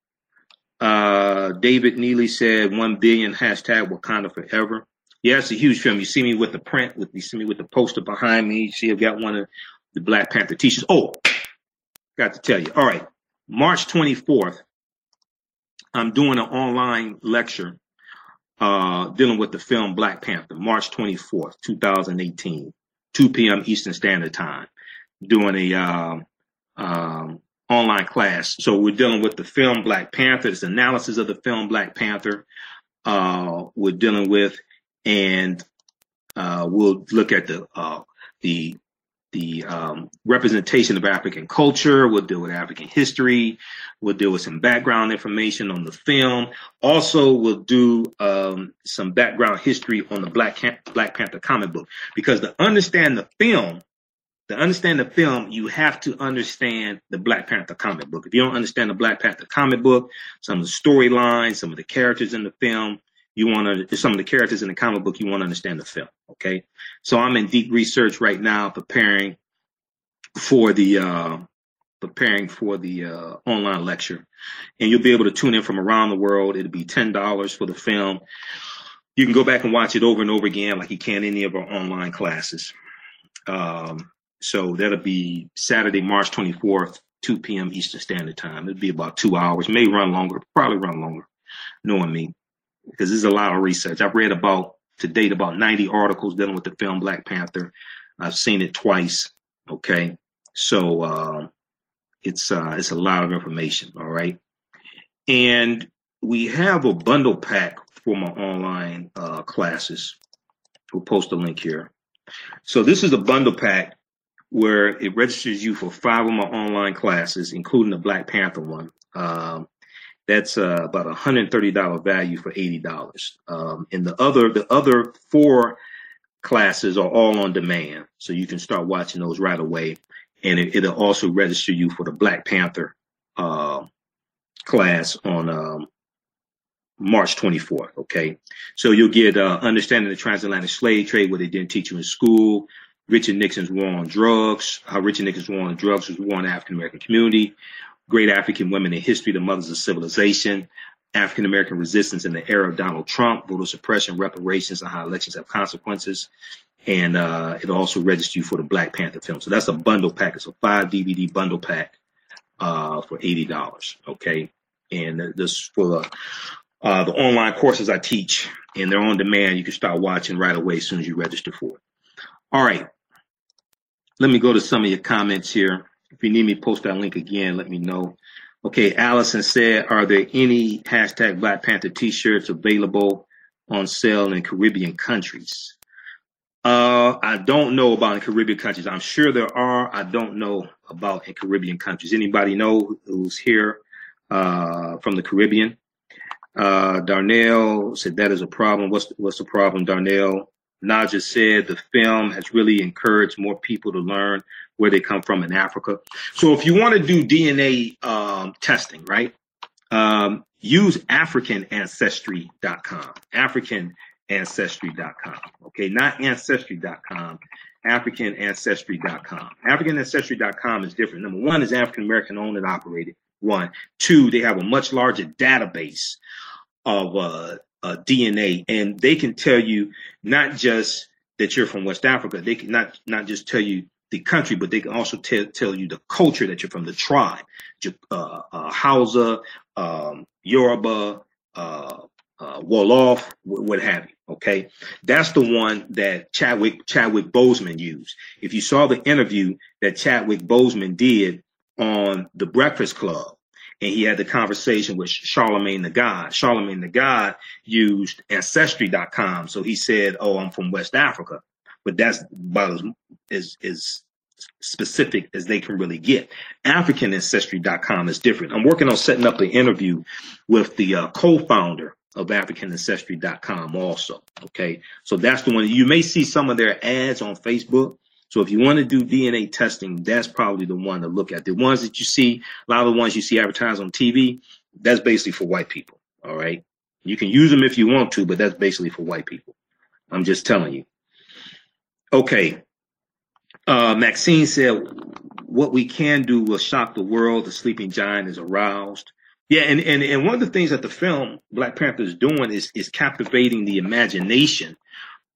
Uh, David Neely said, one billion, hashtag Wakanda forever. Yeah, it's a huge film. You see me with the print, with you see me with the poster behind me. You see, I've got one of the Black Panther t-shirts. Oh, got to tell you. All right, March twenty-fourth, I'm doing an online lecture uh, dealing with the film Black Panther, March twenty-fourth, two thousand eighteen, two p m Eastern Standard Time, doing a um, um, online class. So we're dealing with the film Black Panther. It's analysis of the film Black Panther. Uh, we're dealing with And uh, we'll look at the uh, the the um, representation of African culture. We'll deal with African history. We'll deal with some background information on the film. Also, we'll do um, some background history on the Black Black Panther comic book. Because to understand the film, to understand the film, you have to understand the Black Panther comic book. If you don't understand the Black Panther comic book, some of the storylines, some of the characters in the film. You want to, some of the characters in the comic book, you want to understand the film, okay? So I'm in deep research right now preparing for the, uh, preparing for the uh, online lecture. And you'll be able to tune in from around the world. It'll be ten dollars for the film. You can go back and watch it over and over again like you can any of our online classes. Um, so that'll be Saturday, March twenty-fourth, two p m Eastern Standard Time. It'll be about two hours, may run longer, probably run longer, knowing me. Because this is a lot of research. I've read about, to date, about ninety articles dealing with the film Black Panther. I've seen it twice, okay? So uh, it's, uh, it's a lot of information, all right? And we have a bundle pack for my online uh, classes. We'll post a link here. So this is a bundle pack where it registers you for five of my online classes, including the Black Panther one. Um, That's uh, about a one hundred thirty dollar value for eighty dollars. Um, and the other, the other four classes are all on demand. So you can start watching those right away. And it, it'll also register you for the Black Panther uh, class on um, March twenty-fourth, okay? So you'll get uh, Understanding the Transatlantic Slave Trade, what they didn't teach you in school, Richard Nixon's War on Drugs, how Richard Nixon's War on Drugs was war on the African-American community, Great African Women in History, the Mothers of Civilization, African-American Resistance in the Era of Donald Trump, Voter Suppression, Reparations, and How Elections Have Consequences. And uh, it also registers you for the Black Panther film. So that's a bundle pack. It's a five D V D bundle pack uh, for eighty dollars, okay? And this for uh, uh, the online courses I teach, and they're on demand. You can start watching right away as soon as you register for it. All right, let me go to some of your comments here. If you need me to post that link again, let me know. Okay, Allison said, are there any hashtag Black Panther t-shirts available on sale in Caribbean countries? Uh, I don't know about in Caribbean countries. I'm sure there are. I don't know about in Caribbean countries. Anybody know who's here uh, from the Caribbean? Uh, Darnell said that is a problem. What's, what's the problem, Darnell? Naja said the film has really encouraged more people to learn where they come from in Africa. So if you want to do D N A um, testing, right, um, use African Ancestry dot com, African Ancestry dot com, okay, not Ancestry dot com, African Ancestry dot com. African Ancestry dot com is different. Number one, is African-American owned and operated, one. Two, they have a much larger database of uh, uh, D N A, and they can tell you not just that you're from West Africa. They can not, not just tell you the country, but they can also tell tell you the culture that you're from, the tribe, uh, uh, Hausa, um, Yoruba, uh, uh, Wolof, what have you. Okay, that's the one that Chadwick Chadwick Boseman used. If you saw the interview that Chadwick Boseman did on The Breakfast Club, and he had the conversation with Charlemagne the God, Charlemagne the God used Ancestry dot com. So he said, "Oh, I'm from West Africa," but that's about as as specific as they can really get. African Ancestry dot com is different. I'm working on setting up an interview with the uh, co-founder of African Ancestry dot com also, okay? So that's the one. You may see some of their ads on Facebook. So if you want to do D N A testing, that's probably the one to look at. The ones that you see, a lot of the ones you see advertised on T V, that's basically for white people, all right? You can use them if you want to, but that's basically for white people. I'm just telling you. Okay. Uh, Maxine said, what we can do will shock the world. The sleeping giant is aroused. Yeah, and, and, and one of the things that the film Black Panther is doing is, is captivating the imagination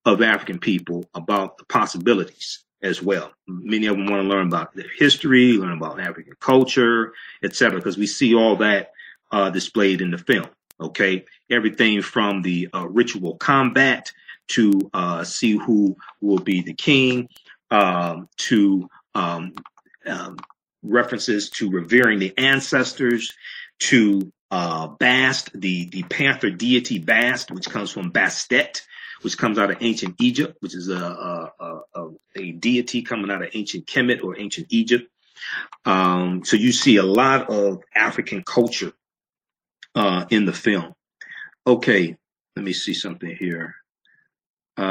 of African people about the possibilities as well. Many of them want to learn about their history, learn about African culture, et cetera, because we see all that uh, displayed in the film, okay? Everything from the uh, ritual combat to uh, see who will be the king, um, to um, um, references to revering the ancestors, to uh, Bast, the, the panther deity Bast, which comes from Bastet, which comes out of ancient Egypt, which is a, a, a, a deity coming out of ancient Kemet or ancient Egypt. Um, so you see a lot of African culture uh, in the film. Okay, let me see something here. Uh,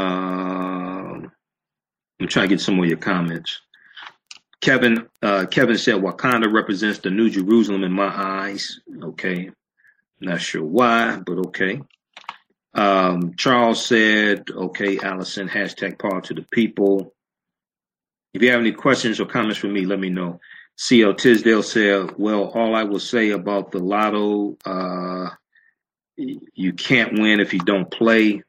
I'm trying to get some of your comments. Kevin, uh, Kevin said Wakanda represents the New Jerusalem in my eyes. Okay. Not sure why, but okay. Um, Charles said, okay, Allison, hashtag power to the people. If you have any questions or comments for me, let me know. C L Tisdale said, well, all I will say about the lotto, uh, you can't win if you don't play.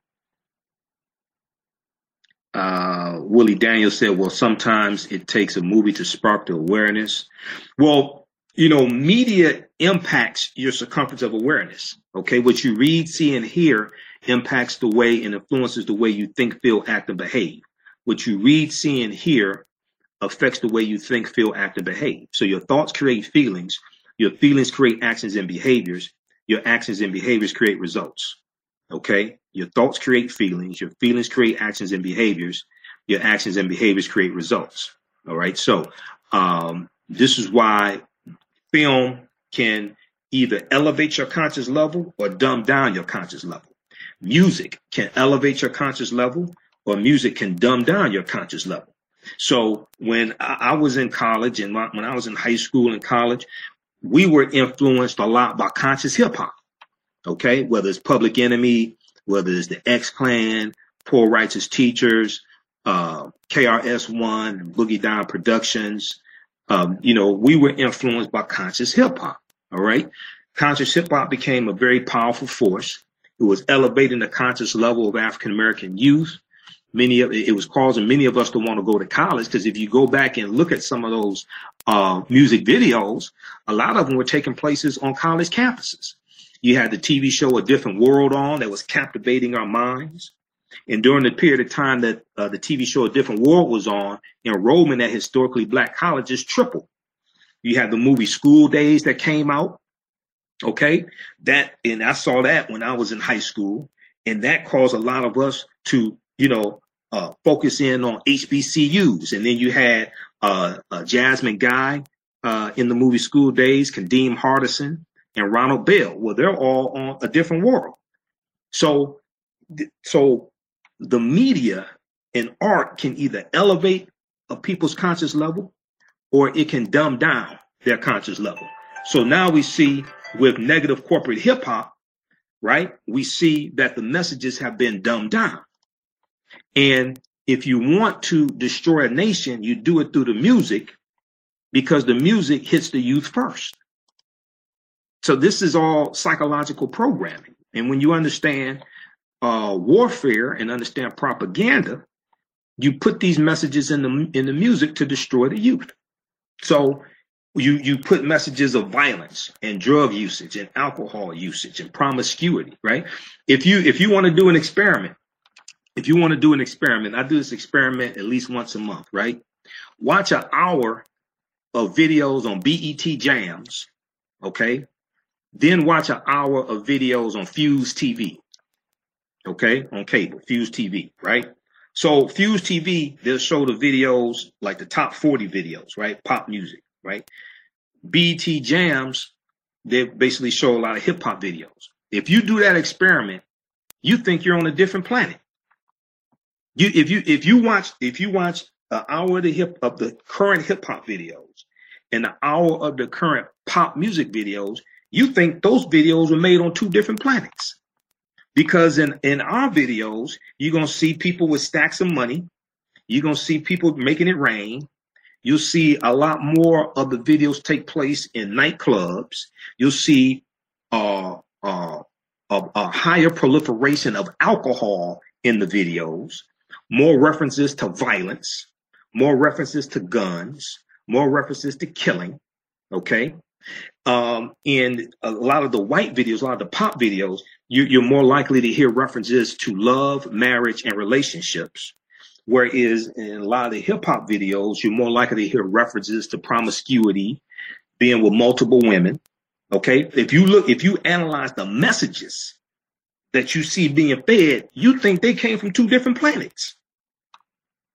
Uh, Willie Daniels said, well, sometimes it takes a movie to spark the awareness. Well, you know, media impacts your circumference of awareness. Okay. What you read, see, and hear impacts the way and influences the way you think, feel, act, and behave. What you read, see, and hear affects the way you think, feel, act, and behave. So your thoughts create feelings, your feelings create actions and behaviors, your actions and behaviors create results. Okay. Your thoughts create feelings, your feelings create actions and behaviors, your actions and behaviors create results. All right. So um, this is why film can either elevate your conscious level or dumb down your conscious level. Music can elevate your conscious level, or music can dumb down your conscious level. So when I, I was in college and my, when I was in high school and college, we were influenced a lot by conscious hip hop. Okay. Whether it's Public Enemy, whether it's the X-Clan, Poor Righteous Teachers, uh, K R S One, Boogie Down Productions, um, you know, we were influenced by conscious hip-hop, all right? Conscious hip-hop became a very powerful force. It was elevating the conscious level of African-American youth. Many of, it was causing many of us to want to go to college, because if you go back and look at some of those uh, music videos, a lot of them were taking places on college campuses. You had the T V show A Different World on that was captivating our minds. And during the period of time that uh, the T V show A Different World was on, enrollment at historically black colleges tripled. You had the movie School Daze that came out. Okay. That, and I saw that when I was in high school, and that caused a lot of us to, you know, uh, focus in on H B C Us. And then you had uh, uh, Jasmine Guy uh, in the movie School Daze, Kadeem Hardison, and Ronald Bell. Well, they're all on A Different World. So, so the media and art can either elevate a people's conscious level or it can dumb down their conscious level. So now we see with negative corporate hip hop, right? We see that the messages have been dumbed down. And if you want to destroy a nation, you do it through the music, because the music hits the youth first. So this is all psychological programming. And when you understand uh, warfare and understand propaganda, you put these messages in the in the music to destroy the youth. So you you put messages of violence and drug usage and alcohol usage and promiscuity, right? If you if you want to do an experiment, if you want to do an experiment, I do this experiment at least once a month, right? Watch an hour of videos on B E T Jams, okay? Then watch an hour of videos on Fuse T V, okay? On cable, Fuse T V, right? So Fuse T V, they'll show the videos, like the top forty videos, right? Pop music, right? B E T Jams, they basically show a lot of hip hop videos. If you do that experiment, you think you're on a different planet. You, if you, if you watch, if you watch an hour of the hip of the current hip hop videos and an hour of the current pop music videos, you think those videos were made on two different planets. Because in, in our videos, you're going to see people with stacks of money. You're going to see people making it rain. You'll see a lot more of the videos take place in nightclubs. You'll see uh, uh, a, a higher proliferation of alcohol in the videos, more references to violence, more references to guns, more references to killing, okay? Um, and a lot of the white videos, a lot of the pop videos, you, you're more likely to hear references to love, marriage, and relationships. Whereas in a lot of the hip hop videos, you're more likely to hear references to promiscuity, being with multiple women, okay? If you look, if you analyze the messages that you see being fed, you think they came from two different planets.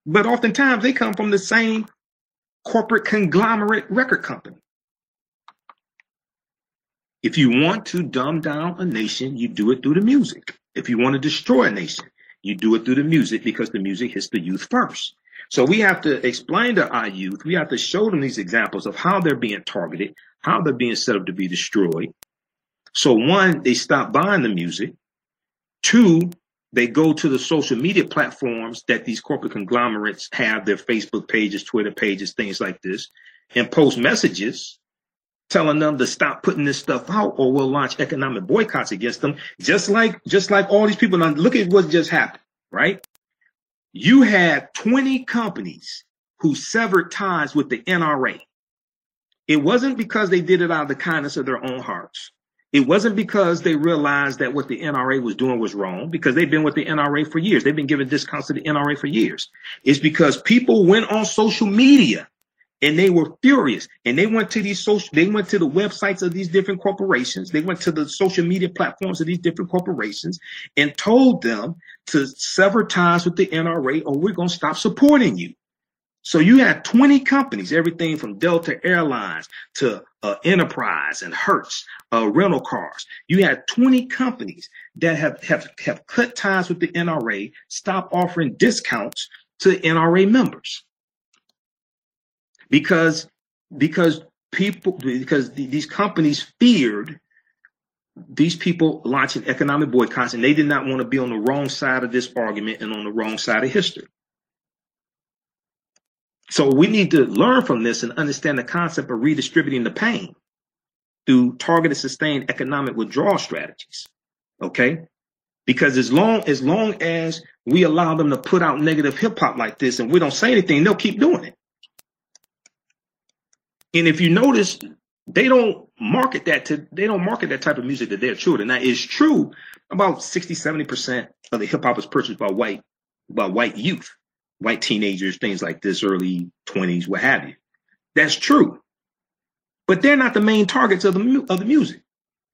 But oftentimes they come from the same corporate conglomerate record company. If you want to dumb down a nation, you do it through the music. If you want to destroy a nation, you do it through the music, because the music hits the youth first. So we have to explain to our youth, we have to show them these examples of how they're being targeted, how they're being set up to be destroyed. So one, they stop buying the music. Two, they go to the social media platforms that these corporate conglomerates have, their Facebook pages, Twitter pages, things like this, and post messages telling them to stop putting this stuff out or we'll launch economic boycotts against them. Just like just like all these people. Now, look at what just happened, right? You had twenty companies who severed ties with the N R A. It wasn't because they did it out of the kindness of their own hearts. It wasn't because they realized that what the N R A was doing was wrong, because they've been with the N R A for years. They've been giving discounts to the N R A for years. It's because people went on social media and they were furious, and they went to these social, they went to the websites of these different corporations. They went to the social media platforms of these different corporations and told them to sever ties with the N R A or we're going to stop supporting you. So you had twenty companies, everything from Delta Airlines to uh, Enterprise and Hertz, uh, rental cars. You had twenty companies that have, have, have cut ties with the N R A, stop offering discounts to N R A members. Because, because people, because the, these companies feared these people launching economic boycotts, and they did not want to be on the wrong side of this argument and on the wrong side of history. So we need to learn from this and understand the concept of redistributing the pain through targeted, sustained economic withdrawal strategies. Okay? Because as long, as long as we allow them to put out negative hip hop like this and we don't say anything, they'll keep doing it. And if you notice, they don't market that to, they don't market that type of music to their children. That is true. About sixty, seventy percent of the hip hop is purchased by white, by white youth. White teenagers, things like this, early twenties, what have you. That's true. But they're not the main targets of the, of the music.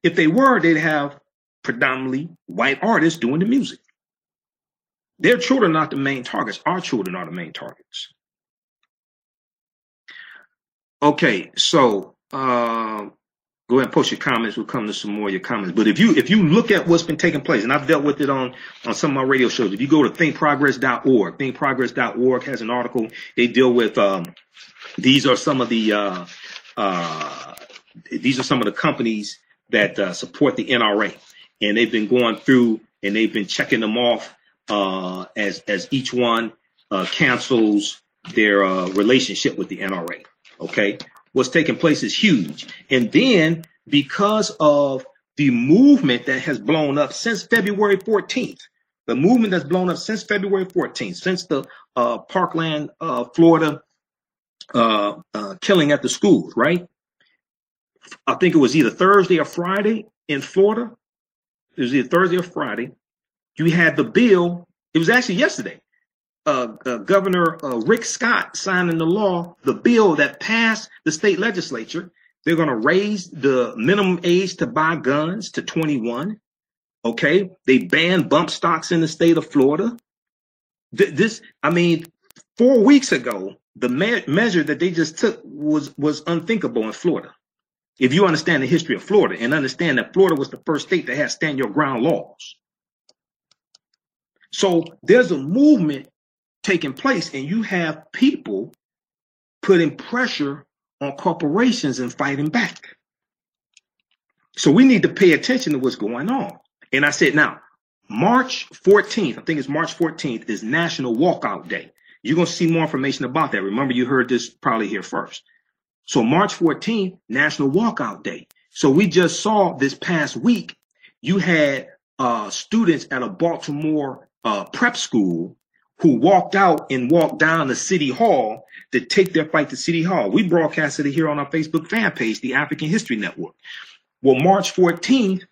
If they were, they'd have predominantly white artists doing the music. Their children are not the main targets. Our children are the main targets. Okay, so uh, Go ahead and post your comments. We'll come to some more of your comments. But if you if you look at what's been taking place, and I've dealt with it on, on some of my radio shows. If you go to think progress dot org, think progress dot org has an article. They deal with um, these are some of the uh, uh, these are some of the companies that uh, support the N R A. And they've been going through and they've been checking them off uh, as, as each one uh, cancels their uh, relationship with the N R A. OK, what's taking place is huge. And then because of the movement that has blown up since February fourteenth, the movement that's blown up since February fourteenth, since the uh, Parkland, uh, Florida uh, uh, killing at the schools. Right. I think it was either Thursday or Friday in Florida. It was either Thursday or Friday. You had the bill. It was actually yesterday. Uh, uh, Governor uh, Rick Scott signed into law the bill that passed the state legislature. They're going to raise the minimum age to buy guns to twenty-one. OK, they banned bump stocks in the state of Florida. Th this I mean, four weeks ago, the me measure that they just took was was unthinkable in Florida. If you understand the history of Florida and understand that Florida was the first state that had stand your ground laws. So there's a movement taking place and you have people putting pressure on corporations and fighting back. So we need to pay attention to what's going on. And I said, now, March fourteenth, I think it's March fourteenth is National Walkout Day. You're going to see more information about that. Remember, you heard this probably here first. So March fourteenth, National Walkout Day. So we just saw this past week, you had uh, students at a Baltimore uh, prep school who walked out and walked down to City Hall to take their fight to City Hall. We broadcasted it here on our Facebook fan page, the African History Network. Well, March fourteenth,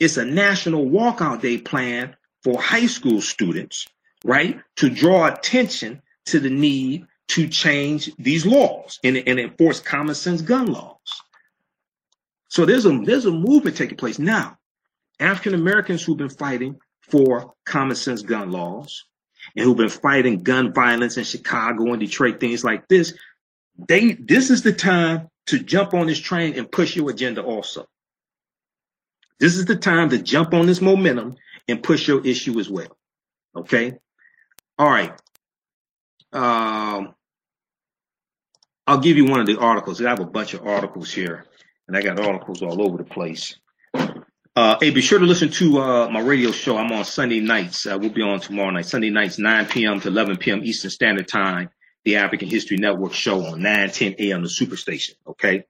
it's a National Walkout Day plan for high school students, right, to draw attention to the need to change these laws and, and enforce common sense gun laws. So there's a there's a movement taking place now. African Americans who've been fighting for common sense gun laws and who've been fighting gun violence in Chicago and Detroit, things like this. They this is the time to jump on this train and push your agenda also. This is the time to jump on this momentum and push your issue as well. Okay. All right. Um, I'll give you one of the articles. I have a bunch of articles here, and I got articles all over the place. Uh, hey, be sure to listen to uh, my radio show. I'm on Sunday nights. Uh, we'll be on tomorrow night. Sunday nights, nine p m to eleven p m Eastern Standard Time, the African History Network show on nine ten a m the Superstation, okay?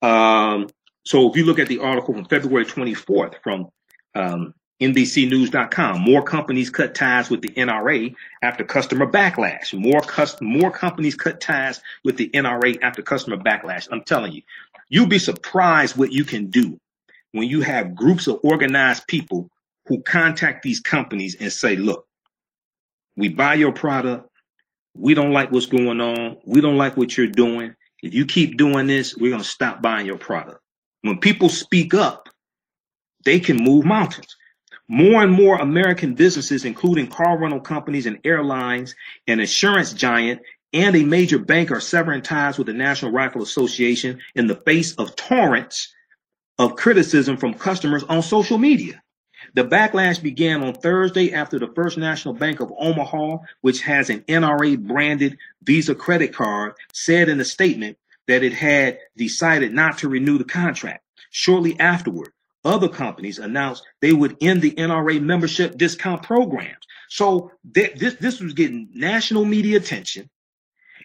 Um, so if you look at the article from February twenty-fourth from um, N B C news dot com, more companies cut ties with the N R A after customer backlash. More cust more companies cut ties with the N R A after customer backlash. I'm telling you, you'll be surprised what you can do when you have groups of organized people who contact these companies and say, look, we buy your product. We don't like what's going on. We don't like what you're doing. If you keep doing this, we're going to stop buying your product. When people speak up, they can move mountains. More and more American businesses, including car rental companies and airlines, an insurance giant, and a major bank are severing ties with the National Rifle Association in the face of torrents of criticism from customers on social media. The backlash began on Thursday after the First National Bank of Omaha, which has an N R A-branded Visa credit card, said in a statement that it had decided not to renew the contract. Shortly afterward, other companies announced they would end the N R A membership discount programs. So th this, this was getting national media attention,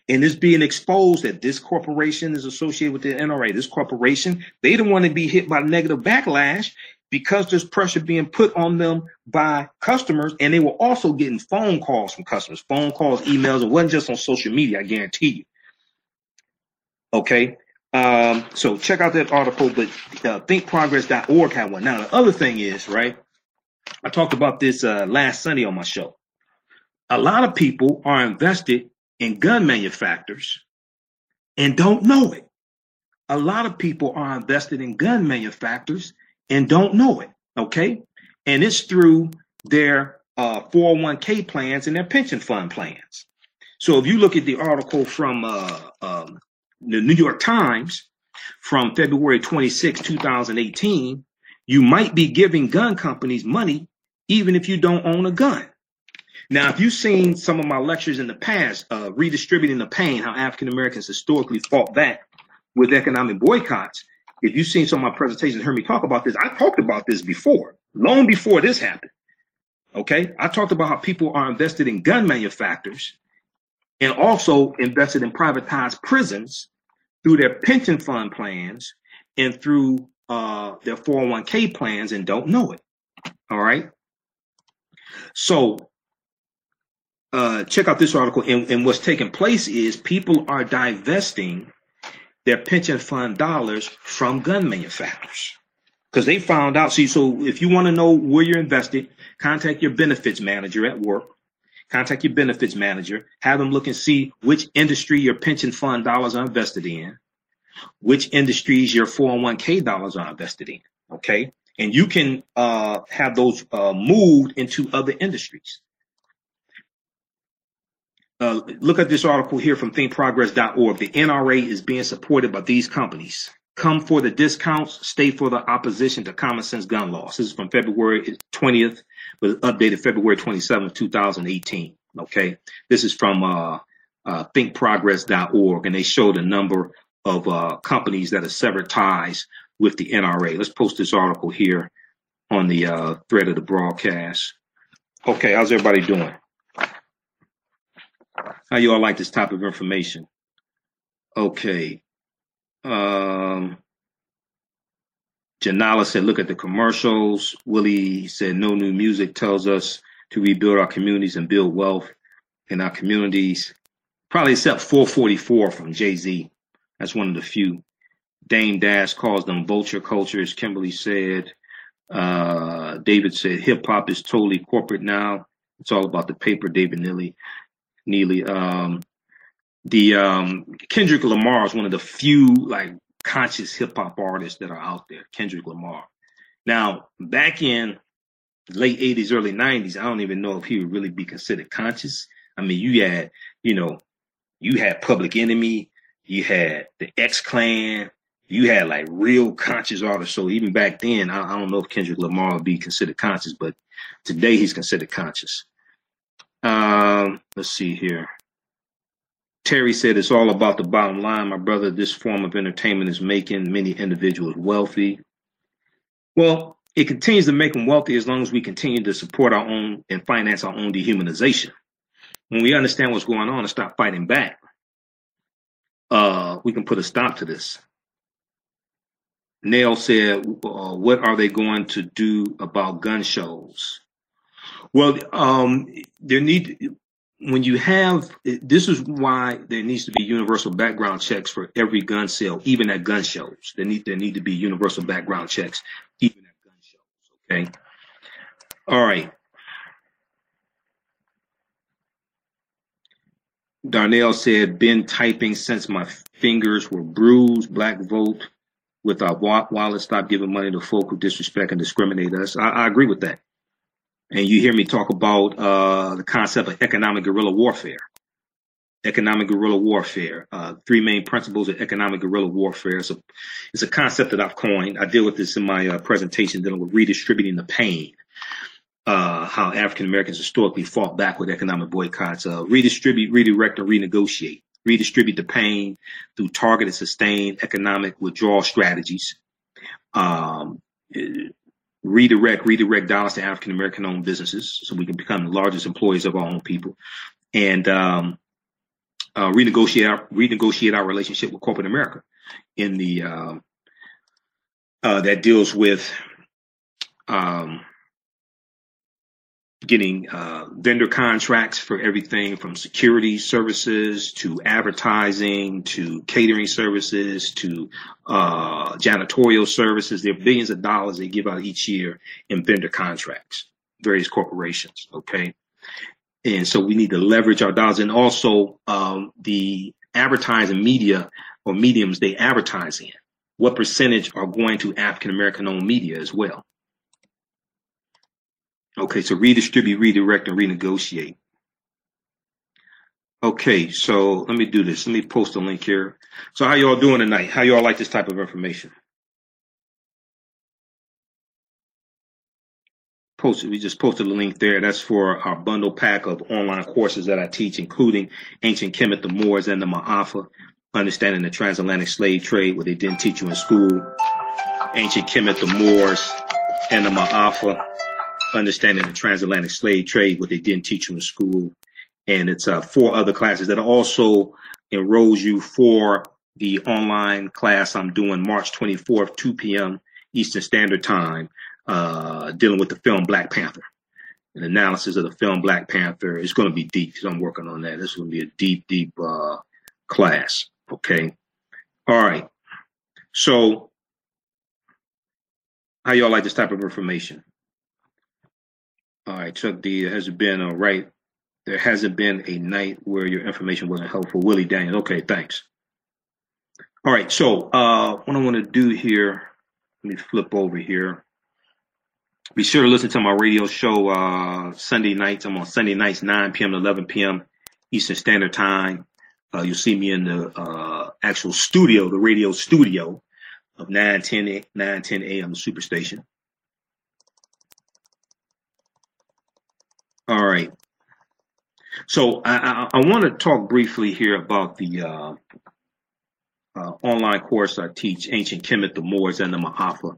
and it's being exposed that this corporation is associated with the N R A. This corporation, they don't want to be hit by negative backlash because there's pressure being put on them by customers, and they were also getting phone calls from customers, phone calls, emails. It wasn't just on social media, I guarantee you. Okay. Um, so check out that article, but uh, think progress dot org had one. Now, the other thing is, right, I talked about this uh, last Sunday on my show. A lot of people are invested in gun manufacturers and don't know it. A lot of people are invested in gun manufacturers and don't know it, okay? And it's through their uh, four oh one K plans and their pension fund plans. So if you look at the article from uh, um, the New York Times, from February twenty-sixth, two thousand eighteen, you might be giving gun companies money even if you don't own a gun. Now, if you've seen some of my lectures in the past, uh, Redistributing the Pain, how African Americans historically fought back with economic boycotts, if you've seen some of my presentations and heard me talk about this, I talked about this before, long before this happened. Okay, I talked about how people are invested in gun manufacturers and also invested in privatized prisons through their pension fund plans and through uh, their four oh one K plans and don't know it. All right. So uh, check out this article. And, and what's taking place is people are divesting their pension fund dollars from gun manufacturers because they found out. See, so if you want to know where you're invested, contact your benefits manager at work. Contact your benefits manager, have them look and see which industry your pension fund dollars are invested in, which industries your four oh one K dollars are invested in. Okay. And you can uh, have those uh, moved into other industries. Uh, look at this article here from think progress dot org. The N R A is being supported by these companies. Come for the discounts, stay for the opposition to common sense gun laws. This is from February twentieth, but updated February twenty-seventh, two thousand eighteen. Okay, this is from uh, uh, think progress dot org, and they showed a number of uh, companies that have severed ties with the N R A. Let's post this article here on the uh, thread of the broadcast. Okay, how's everybody doing? How you all like this type of information? Okay. Um, Janala said, look at the commercials. Willie said, no new music tells us to rebuild our communities and build wealth in our communities. Probably except four forty-four from Jay-Z. That's one of the few. Dame Dash calls them vulture cultures. Kimberly said, uh, David said, hip hop is totally corporate now. It's all about the paper, David Neely. Neely, um, The um, Kendrick Lamar is one of the few like conscious hip hop artists that are out there. Kendrick Lamar. Now, back in late eighties, early nineties, I don't even know if he would really be considered conscious. I mean, you had, you know, you had Public Enemy, you had the X Clan, you had like real conscious artists. So even back then, I, I don't know if Kendrick Lamar would be considered conscious, but today he's considered conscious. Um, let's see here. Terry said, it's all about the bottom line, my brother. This form of entertainment is making many individuals wealthy. Well, it continues to make them wealthy as long as we continue to support our own and finance our own dehumanization. When we understand what's going on and stop fighting back, uh, we can put a stop to this. Nail said, uh, what are they going to do about gun shows? Well, um, there need... When you have, this is why there needs to be universal background checks for every gun sale, even at gun shows. There need, there need to be universal background checks, even at gun shows, okay? All right. Darnell said, been typing since my fingers were bruised. Black vote with our wallet. Stop giving money to folk who disrespect and discriminate us. I, I agree with that. And you hear me talk about uh, the concept of economic guerrilla warfare, economic guerrilla warfare, uh, three main principles of economic guerrilla warfare. It's a, it's a concept that I've coined. I deal with this in my uh, presentation dealing with redistributing the pain, uh, how African Americans historically fought back with economic boycotts, uh, redistribute, redirect, and renegotiate, redistribute the pain through targeted, sustained economic withdrawal strategies. Um, it, redirect, redirect dollars to African American owned businesses so we can become the largest employers of our own people, and um, uh, renegotiate, our, renegotiate our relationship with corporate America in the, uh, uh, that deals with um, getting uh, vendor contracts for everything from security services to advertising, to catering services, to uh, janitorial services. There are billions of dollars they give out each year in vendor contracts, various corporations. Okay. And so we need to leverage our dollars, and also um, the advertising media or mediums they advertise in. What percentage are going to African-American owned media as well? Okay, so redistribute, redirect, and renegotiate. Okay, so let me do this. Let me post a link here. So how y'all doing tonight? How y'all like this type of information? Posted, we just posted a link there. That's for our bundle pack of online courses that I teach, including Ancient Kemet, the Moors, and the Ma'afa, Understanding the Transatlantic Slave Trade, what they didn't teach you in school. Ancient Kemet, the Moors, and the Ma'afa, Understanding the Transatlantic Slave Trade, what they didn't teach you in school. And it's uh, four other classes that also enrolls you for the online class I'm doing March twenty-fourth, two p m Eastern Standard Time, uh, dealing with the film Black Panther. An analysis of the film Black Panther. It's going to be deep, because I'm working on that. This is going to be a deep, deep uh, class. Okay. All right. So how y'all like this type of information? All right. Chuck D, has it been all right? There hasn't been a night where your information wasn't helpful. Willie Daniels. Okay, thanks. All right, so uh, what I want to do here, let me flip over here. Be sure to listen to my radio show uh, Sunday nights. I'm on Sunday nights, nine p m to eleven p m Eastern Standard Time. Uh, you'll see me in the uh, actual studio, the radio studio of nine ten a m Superstation. All right. So I, I, I want to talk briefly here about the uh, uh, online course I teach, Ancient Kemet, the Moors, and the Ma'afa,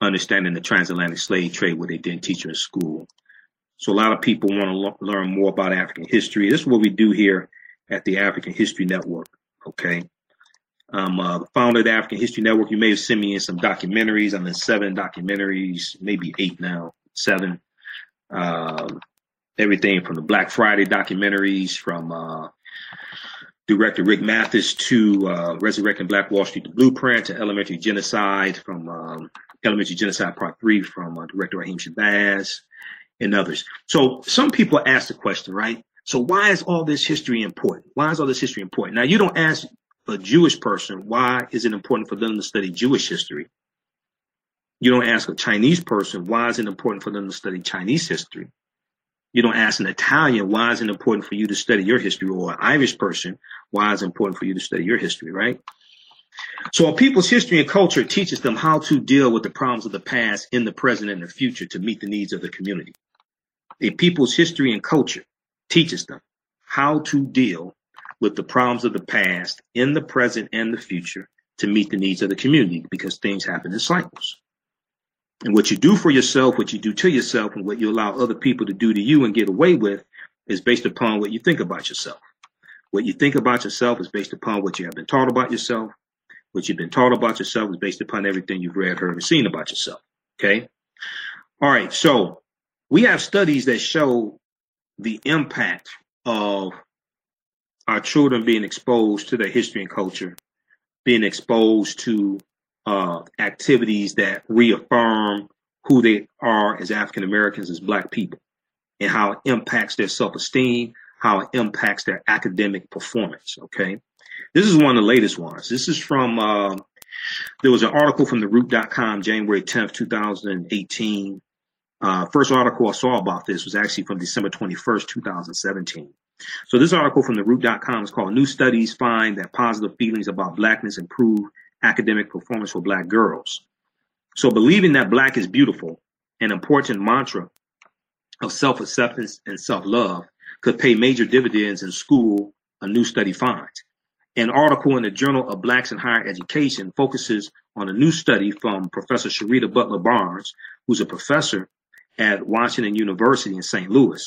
Understanding the Transatlantic Slave Trade, what they didn't teach you in school. So a lot of people want to learn more about African history. This is what we do here at the African History Network, okay? I'm uh, the founder of the African History Network. You may have sent me in some documentaries. I'm in seven documentaries, maybe eight now, seven. Uh, Everything from the Black Friday documentaries, from uh, director Rick Mathis to uh, Resurrecting Black Wall Street, The Blueprint, to Elementary Genocide, from um, Elementary Genocide Part three from uh, director Raheem Shabazz and others. So some people ask the question, right? So why is all this history important? Why is all this history important? Now, you don't ask a Jewish person, why is it important for them to study Jewish history? You don't ask a Chinese person, why is it important for them to study Chinese history? You don't ask an Italian, why is it important for you to study your history? Or an Irish person, why is it important for you to study your history, right? So a people's history and culture teaches them how to deal with the problems of the past in the present and the future to meet the needs of the community. A people's history and culture teaches them how to deal with the problems of the past in the present and the future to meet the needs of the community, because things happen in cycles. And what you do for yourself, what you do to yourself, and what you allow other people to do to you and get away with is based upon what you think about yourself. What you think about yourself is based upon what you have been taught about yourself. What you've been taught about yourself is based upon everything you've read, heard, and seen about yourself. Okay? All right. So we have studies that show the impact of our children being exposed to their history and culture, being exposed to Uh, activities that reaffirm who they are as African Americans, as Black people, and how it impacts their self-esteem, how it impacts their academic performance. Okay, this is one of the latest ones. This is from uh, there was an article from the root dot com, January tenth, two thousand eighteen. Uh, first article I saw about this was actually from December twenty-first, two thousand seventeen. So this article from the root dot com is called "New Studies Find That Positive Feelings About Blackness Improve Academic Performance for Black Girls." So believing that black is beautiful, an important mantra of self-acceptance and self-love, could pay major dividends in school, a new study finds. An article in the Journal of Blacks in Higher Education focuses on a new study from Professor Sharita Butler Barnes, who's a professor at Washington University in Saint Louis,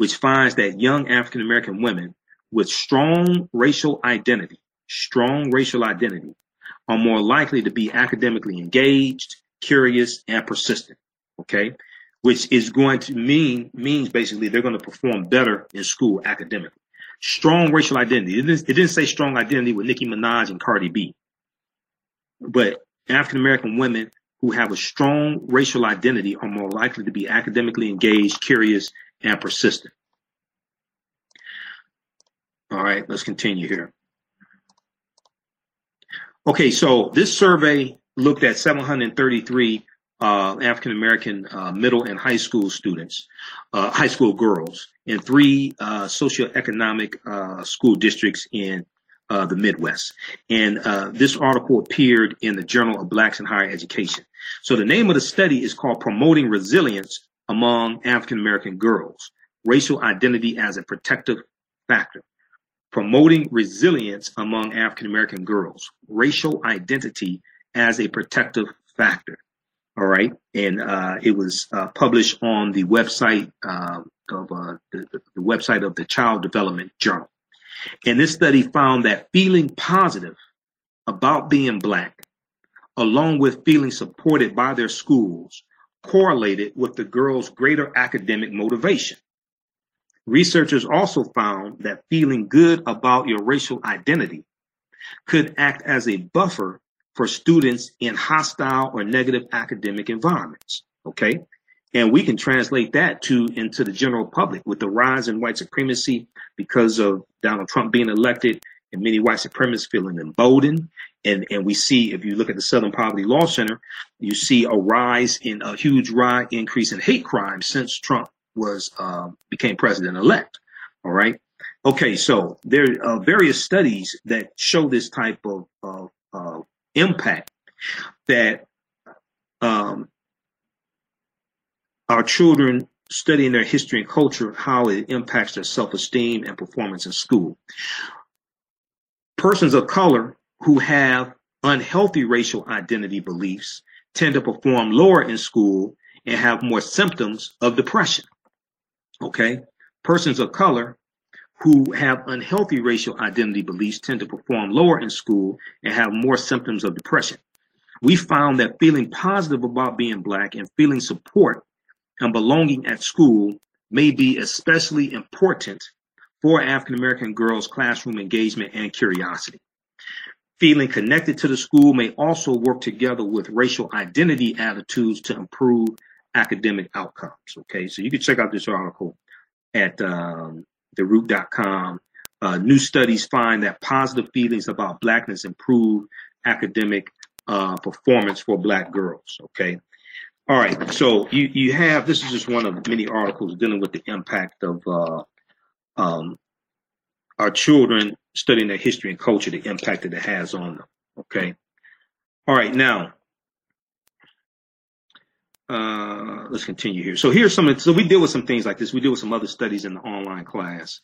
which finds that young African-American women with strong racial identity, strong racial identity, are more likely to be academically engaged, curious, and persistent, okay? Which is going to mean, means basically they're going to perform better in school academically. Strong racial identity. It didn't, it didn't say strong identity with Nicki Minaj and Cardi B, but African-American women who have a strong racial identity are more likely to be academically engaged, curious, and persistent. All right, let's continue here. Okay, so this survey looked at seven hundred thirty-three uh, African-American uh, middle and high school students, uh, high school girls, in three uh, socioeconomic uh, school districts in uh, the Midwest. And uh, this article appeared in the Journal of Blacks in Higher Education. So the name of the study is called Promoting Resilience Among African-American Girls, Racial Identity as a Protective Factor. Promoting Resilience Among African-American Girls, Racial Identity as a Protective Factor. All right. And uh, it was uh, published on the website uh, of uh, the, the website of the Child Development Journal. And this study found that feeling positive about being Black, along with feeling supported by their schools, correlated with the girls' greater academic motivation. Researchers also found that feeling good about your racial identity could act as a buffer for students in hostile or negative academic environments, okay? And we can translate that to into the general public with the rise in white supremacy because of Donald Trump being elected and many white supremacists feeling emboldened. And, and we see, if you look at the Southern Poverty Law Center, you see a rise in a huge rise increase in hate crime since Trump was uh, became president-elect, all right? Okay, so there are various studies that show this type of uh, uh, impact that um, our children studying their history and culture, how it impacts their self-esteem and performance in school. Persons of color who have unhealthy racial identity beliefs tend to perform lower in school and have more symptoms of depression. Okay, persons of color who have unhealthy racial identity beliefs tend to perform lower in school and have more symptoms of depression. We found that feeling positive about being Black and feeling support and belonging at school may be especially important for African-American girls' classroom engagement and curiosity. Feeling connected to the school may also work together with racial identity attitudes to improve academic outcomes. Okay, so you can check out this article at um, the root dot com. Uh, new studies find that positive feelings about Blackness improve academic uh, performance for Black girls. Okay, all right. So you you have this is just one of many articles dealing with the impact of uh, um, our children studying their history and culture, the impact that it has on them. Okay, all right. Now. Uh, let's continue here. So here's some, so we deal with some things like this. We deal with some other studies in the online class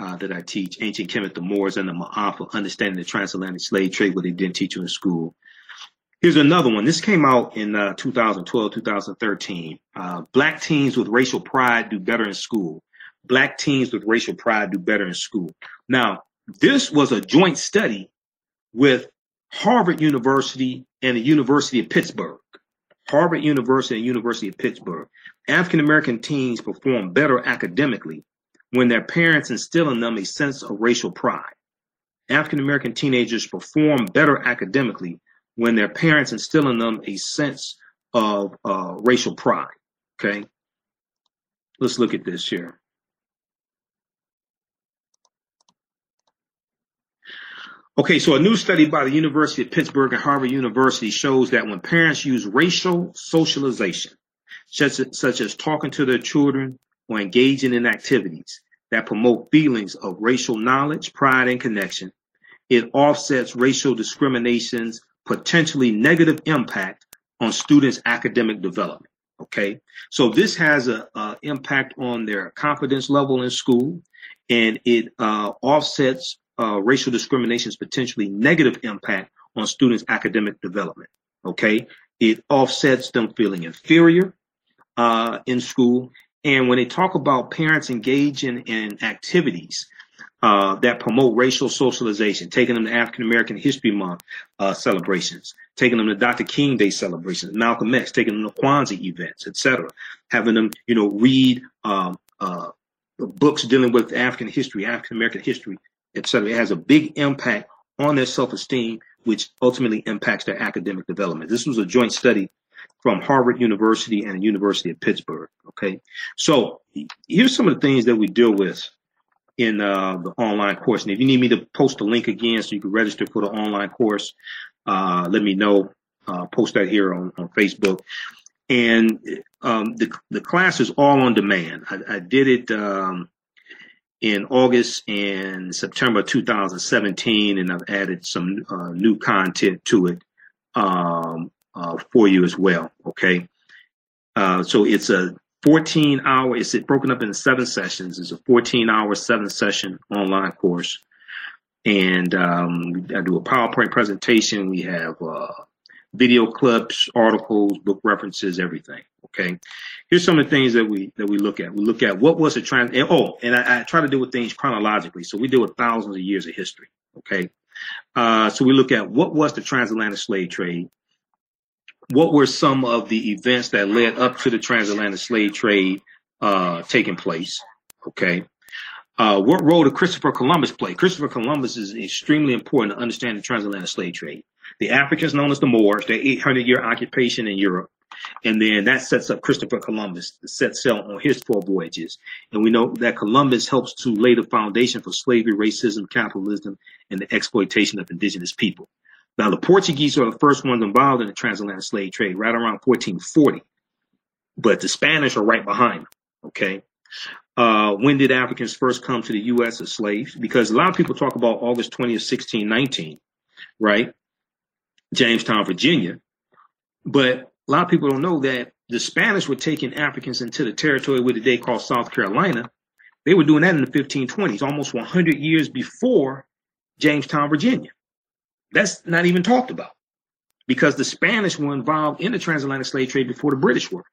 uh, that I teach, Ancient Kemet, the Moors, and the Ma'afa, Understanding the Transatlantic Slave Trade, what they didn't teach you in school. Here's another one. This came out in uh, two thousand twelve, two thousand thirteen. Uh, Black teens with racial pride do better in school. Black teens with racial pride do better in school. Now, this was a joint study with Harvard University and the University of Pittsburgh. Harvard University and University of Pittsburgh, African-American teens perform better academically when their parents instill in them a sense of racial pride. African-American teenagers perform better academically when their parents instill in them a sense of uh, racial pride. Okay, let's look at this here. Okay, so a new study by the University of Pittsburgh and Harvard University shows that when parents use racial socialization, such as, such as talking to their children or engaging in activities that promote feelings of racial knowledge, pride, and connection, it offsets racial discrimination's potentially negative impact on students' academic development. Okay, so this has an impact on their confidence level in school, and it uh, offsets Uh, racial discrimination's potentially negative impact on students' academic development. Okay, it offsets them feeling inferior uh, in school. And when they talk about parents engaging in activities uh, that promote racial socialization, taking them to African American History Month uh, celebrations, taking them to Doctor King Day celebrations, Malcolm X, taking them to Kwanzaa events, et cetera, having them, you know, read um, uh, books dealing with African history, African American history, et cetera. It has a big impact on their self-esteem, which ultimately impacts their academic development. This was a joint study from Harvard University and the University of Pittsburgh. Okay, so here's some of the things that we deal with in uh, the online course. And if you need me to post the link again so you can register for the online course, uh, let me know. Uh, post that here on, on Facebook. And um, the, the class is all on demand. I, I did it um, in August and September two thousand seventeen, and I've added some uh, new content to it um, uh, for you as well, okay? Uh, so it's a fourteen hour, it's broken up into seven sessions. It's a fourteen hour, seven session online course. And um, I do a PowerPoint presentation. We have uh, video clips, articles, book references, everything. Okay. Here's some of the things that we that we look at. We look at what was the trans. And, oh, and I, I try to deal with things chronologically. So we deal with thousands of years of history. Okay. Uh, so we look at what was the transatlantic slave trade. What were some of the events that led up to the transatlantic slave trade uh, taking place? Okay. Uh, what role did Christopher Columbus play? Christopher Columbus is extremely important to understand the transatlantic slave trade. The Africans known as the Moors, their eight hundred year occupation in Europe. And then that sets up Christopher Columbus to set sail on his four voyages. And we know that Columbus helps to lay the foundation for slavery, racism, capitalism, and the exploitation of indigenous people. Now, the Portuguese are the first ones involved in the transatlantic slave trade, right around fourteen forty. But the Spanish are right behind them, okay? Uh, when did Africans first come to the U S as slaves? Because a lot of people talk about August twentieth, sixteen nineteen, right? Jamestown, Virginia. But a lot of people don't know that the Spanish were taking Africans into the territory we today call South Carolina. They were doing that in the fifteen twenties, almost one hundred years before Jamestown, Virginia. That's not even talked about because the Spanish were involved in the transatlantic slave trade before the British were.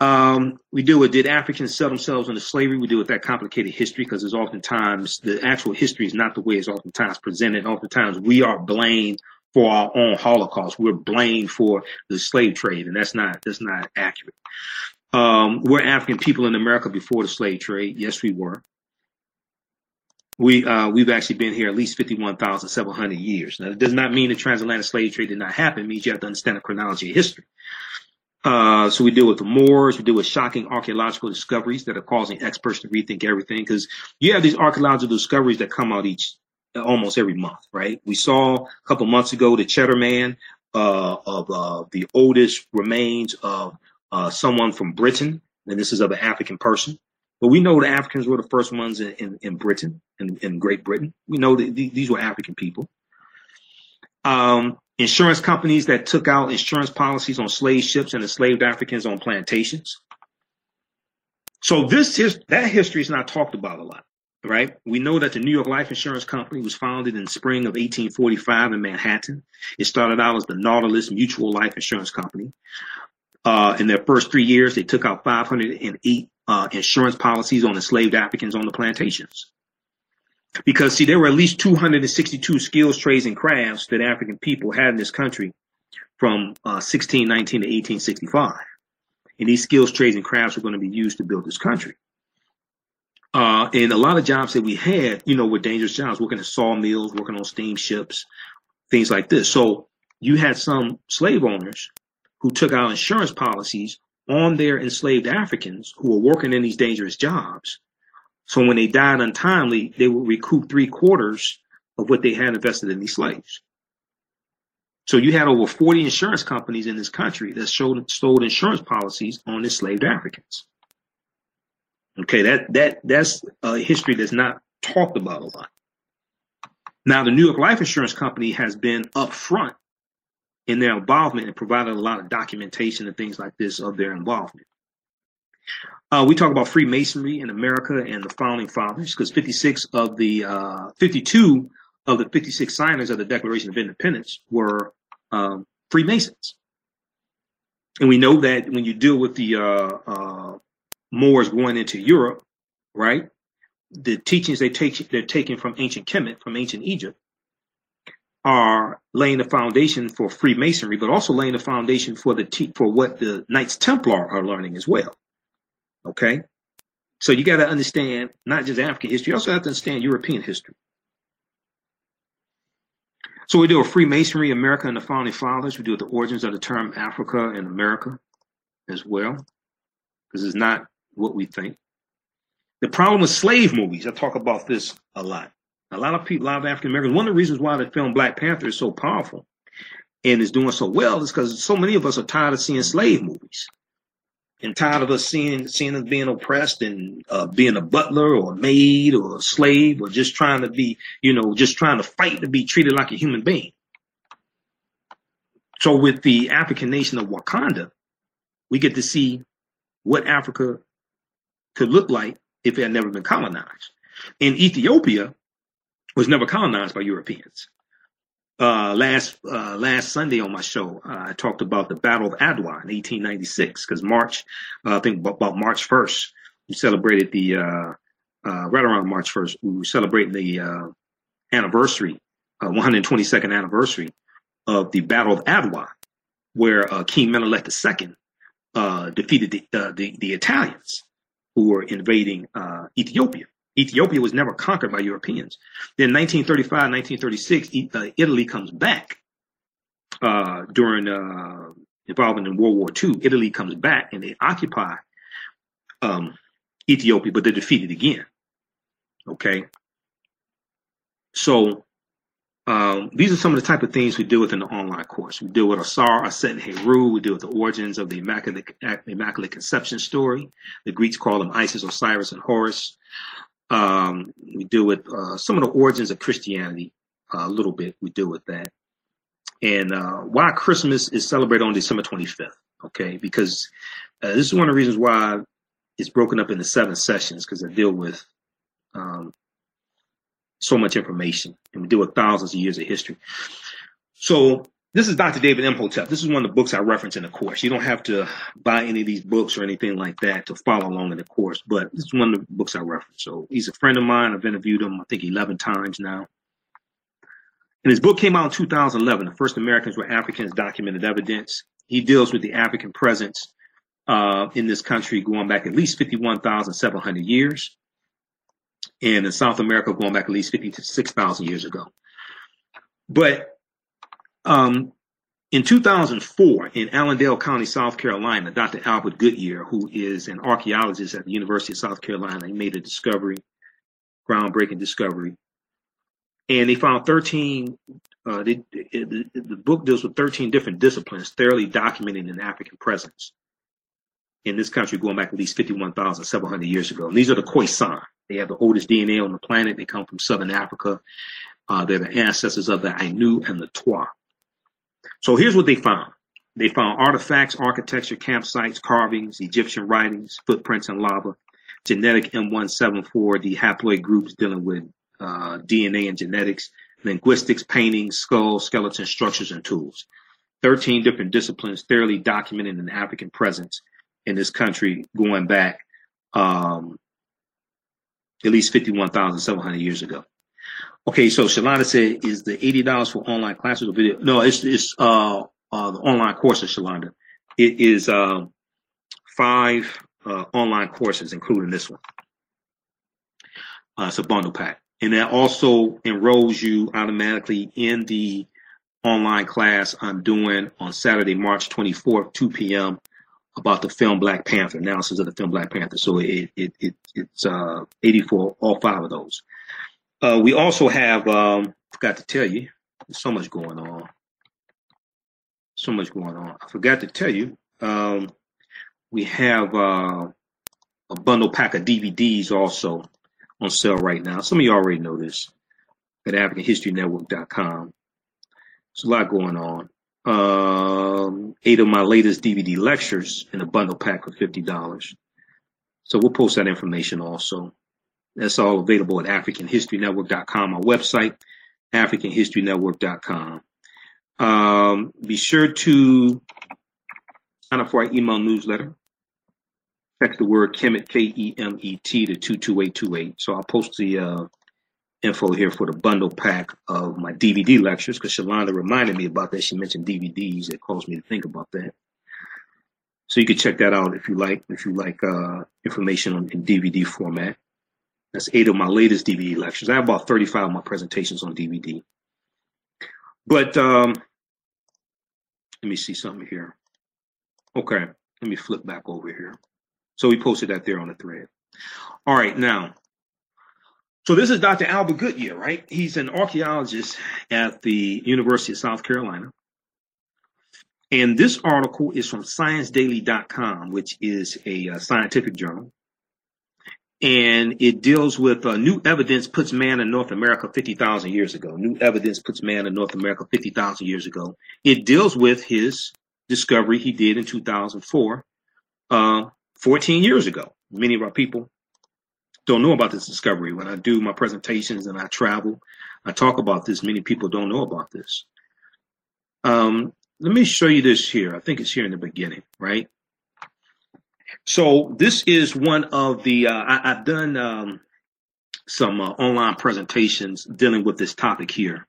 Um, we deal with did Africans sell themselves into slavery? We deal with that complicated history because there's oftentimes the actual history is not the way it's oftentimes presented. Oftentimes we are blamed for our own Holocaust. We're blamed for the slave trade, and that's not that's not accurate. Um, we're African people in America before the slave trade. Yes, we were. We, uh, we've actually been here at least fifty-one thousand seven hundred years. Now, it does not mean the transatlantic slave trade did not happen. It means you have to understand the chronology of history. Uh, so we deal with the Moors. We deal with shocking archaeological discoveries that are causing experts to rethink everything because you have these archaeological discoveries that come out each, almost every month, right? We saw a couple months ago the Cheddar Man uh, of uh, the oldest remains of uh, someone from Britain, and this is of an African person. But we know the Africans were the first ones in, in, in Britain, in, in Great Britain. We know that th these were African people. Um, insurance companies that took out insurance policies on slave ships and enslaved Africans on plantations. So this is, that history is not talked about a lot, right? We know that the New York Life Insurance Company was founded in spring of eighteen forty-five in Manhattan. It started out as the Nautilus Mutual Life Insurance Company. Uh, in their first three years, they took out five hundred eight Uh, insurance policies on enslaved Africans on the plantations. Because, see, there were at least two hundred sixty-two skills, trades, and crafts that African people had in this country from uh, sixteen nineteen to eighteen sixty-five. And these skills, trades, and crafts were going to be used to build this country. Uh, and a lot of jobs that we had, you know, were dangerous jobs, working at sawmills, working on steamships, things like this. So you had some slave owners who took out insurance policies on their enslaved Africans who were working in these dangerous jobs. So when they died untimely, they would recoup three quarters of what they had invested in these slaves. So you had over forty insurance companies in this country that sold, sold insurance policies on enslaved Africans. Okay, that that that's a history that's not talked about a lot. Now, the New York Life Insurance Company has been upfront in their involvement and provided a lot of documentation and things like this of their involvement. Uh, we talk about Freemasonry in America and the founding fathers because fifty-six of the uh, fifty-two of the fifty-six signers of the Declaration of Independence were um, Freemasons. And we know that when you deal with the uh, uh, Moors going into Europe, right? The teachings they take, they're taking from ancient Kemet, from ancient Egypt, are laying the foundation for Freemasonry, but also laying the foundation for the te for what the Knights Templar are learning as well. Okay, so you got to understand not just African history; you also have to understand European history. So we do a Freemasonry, America, and the Founding Fathers. We do the origins of the term Africa and America as well, because it's not what we think. The problem with slave movies. I talk about this a lot. A lot of people, a lot of African Americans, one of the reasons why the film Black Panther is so powerful and is doing so well is because so many of us are tired of seeing slave movies and tired of us seeing, seeing us being oppressed and uh, being a butler or a maid or a slave or just trying to be, you know, just trying to fight to be treated like a human being. So with the African nation of Wakanda, we get to see what Africa could look like if it had never been colonized. And Ethiopia was never colonized by Europeans. Uh, last uh, last Sunday on my show, uh, I talked about the Battle of Adwa in eighteen ninety-six, because March, uh, I think about March first, we celebrated the, uh, uh, right around March first, we were celebrating the uh, anniversary, uh, one hundred twenty-second anniversary of the Battle of Adwa, where uh, King Menelik the Second uh, defeated the, uh, the, the Italians who were invading uh, Ethiopia. Ethiopia was never conquered by Europeans. Then nineteen thirty-five, nineteen thirty-six, uh, Italy comes back uh, during uh, involvement in World War Two. Italy comes back and they occupy um, Ethiopia, but they're defeated again. Okay. So um, these are some of the type of things we deal with in the online course. We deal with Asar, Aset, and Heru. We deal with the origins of the Immaculate, Immaculate Conception story. The Greeks call them Isis, Osiris, and Horus. Um, we deal with uh, some of the origins of Christianity uh, a little bit. We deal with that. And uh, why Christmas is celebrated on December twenty-fifth, okay? Because uh, this is one of the reasons why it's broken up into seven sessions, because I deal with um, so much information, and we deal with thousands of years of history. So this is Doctor David Imhotep. This is one of the books I reference in the course. You don't have to buy any of these books or anything like that to follow along in the course, but this is one of the books I reference. So he's a friend of mine. I've interviewed him, I think, eleven times now. And his book came out in two thousand eleven, The First Americans Were Africans, Documented Evidence. He deals with the African presence uh, in this country going back at least fifty-one thousand seven hundred years, and in South America going back at least fifty-six thousand years ago. But um, in two thousand four, in Allendale County, South Carolina, Doctor Albert Goodyear, who is an archaeologist at the University of South Carolina, he made a discovery, groundbreaking discovery. And they found thirteen, uh, they, it, the book deals with thirteen different disciplines thoroughly documented in African presence in this country going back at least fifty-one thousand seven hundred years ago. And these are the Khoisan. They have the oldest D N A on the planet. They come from Southern Africa. Uh, they're the ancestors of the Ainu and the Twa. So here's what they found. They found artifacts, architecture, campsites, carvings, Egyptian writings, footprints in lava, genetic M one seventy-four D haploid groups dealing with Uh, D N A and genetics, linguistics, paintings, skulls, skeleton structures, and tools. thirteen different disciplines thoroughly documented in African presence in this country going back um, at least fifty-one thousand seven hundred years ago. Okay, so Shalana said, is the eighty dollars for online classes or video? No, it's, it's uh, uh, the online courses, Shalana. It is uh, five uh, online courses, including this one. Uh, it's a bundle pack. And that also enrolls you automatically in the online class I'm doing on Saturday, March twenty-fourth, two p m about the film Black Panther, analysis of the film Black Panther. So it, it, it it's uh, eighty-four, all five of those. Uh, we also have, um, forgot to tell you, there's so much going on. So much going on. I forgot to tell you, um, we have uh, a bundle pack of D V Ds also on sale right now. Some of you already know this at African History Network dot com. There's a lot going on. Um, eight of my latest D V D lectures in a bundle pack for fifty dollars. So we'll post that information also. That's all available at African History Network dot com, my website, African History Network dot com. Um, be sure to sign up for our email newsletter. Text the word Kemet, K E M E T, to two two eight two eight. So I'll post the uh, info here for the bundle pack of my D V D lectures, because Shalonda reminded me about that. She mentioned D V Ds. It caused me to think about that. So you can check that out if you like, if you like uh, information on, in D V D format. That's eight of my latest D V D lectures. I have about thirty-five of my presentations on D V D. But um, let me see something here. Okay, let me flip back over here. So we posted that there on the thread. All right, now, so this is Doctor Albert Goodyear, right? He's an archaeologist at the University of South Carolina. And this article is from science daily dot com, which is a uh, scientific journal. And it deals with uh, new evidence puts man in North America fifty thousand years ago. New evidence puts man in North America fifty thousand years ago. It deals with his discovery he did in two thousand four, uh, fourteen years ago. Many of our people don't know about this discovery. When I do my presentations and I travel, I talk about this. Many people don't know about this. Um, let me show you this here. I think it's here in the beginning, right? So this is one of the, uh, I, I've done um, some uh, online presentations dealing with this topic here.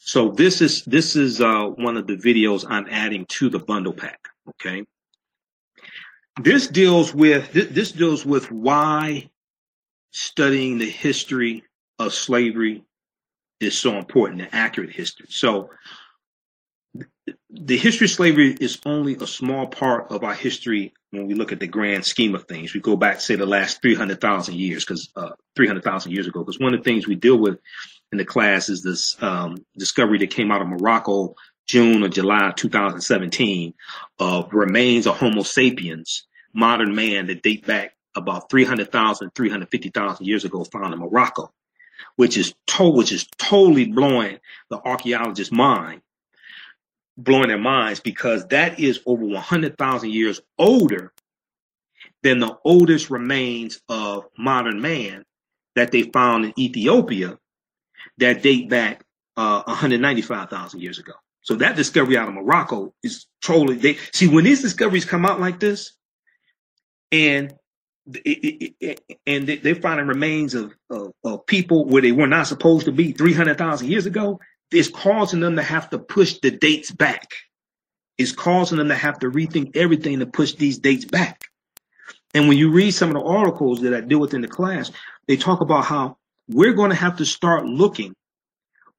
So this is, this is uh, one of the videos I'm adding to the bundle pack, okay? This deals with, th this deals with why studying the history of slavery is so important, the accurate history. So the history of slavery is only a small part of our history when we look at the grand scheme of things. We go back, say, the last three hundred thousand years, because uh, three hundred thousand years ago, because one of the things we deal with in the class is this um, discovery that came out of Morocco, June or July two thousand seventeen, of remains of Homo sapiens, modern man, that date back about three hundred thousand, three hundred fifty thousand years ago, found in Morocco, which is, to which is totally blowing the archaeologists' mind. blowing their minds, because that is over one hundred thousand years older than the oldest remains of modern man that they found in Ethiopia that date back uh, one hundred ninety-five thousand years ago. So that discovery out of Morocco is totally, they see when these discoveries come out like this, and it, it, it, and they, they find remains of, of, of people where they were not supposed to be three hundred thousand years ago, it's causing them to have to push the dates back. It's causing them to have to rethink everything to push these dates back. And when you read some of the articles that I deal with in the class, they talk about how we're going to have to start looking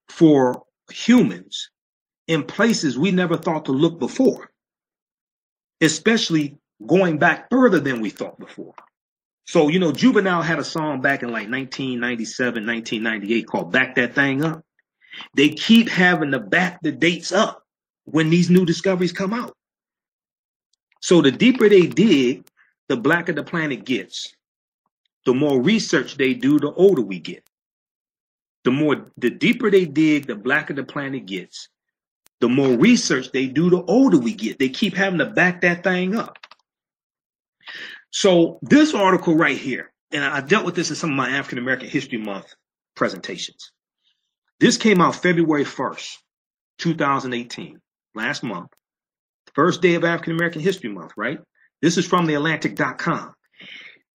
for humans in places we never thought to look before, especially going back further than we thought before. So, you know, Juvenile had a song back in like nineteen ninety-seven, nineteen ninety-eight called Back That Thing Up. They keep having to back the dates up when these new discoveries come out. So the deeper they dig, the blacker the planet gets. The more research they do, the older we get. The more, the deeper they dig, the blacker the planet gets. The more research they do, the older we get. They keep having to back that thing up. So this article right here, and I dealt with this in some of my African American History Month presentations. This came out February first, two thousand eighteen, last month, first day of African American History Month, right? This is from the atlantic dot com.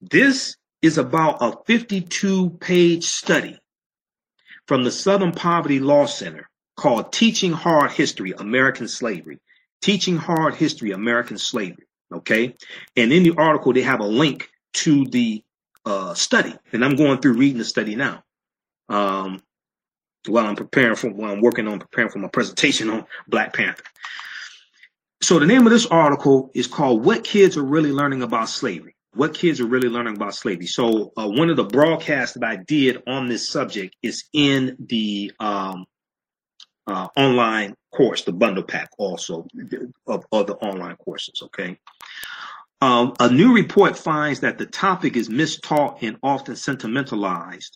This is about a fifty-two page study from the Southern Poverty Law Center called Teaching Hard History, American Slavery. Teaching Hard History, American Slavery, okay? And in the article, they have a link to the uh, study, and I'm going through reading the study now. Um, While I'm preparing for, while I'm working on preparing for my presentation on Black Panther. So the name of this article is called "What Kids Are Really Learning About Slavery." What kids are really learning about slavery? So uh, one of the broadcasts that I did on this subject is in the um, uh, online course, the bundle pack, also of other online courses. Okay. Um, a new report finds that the topic is mistaught and often sentimentalized,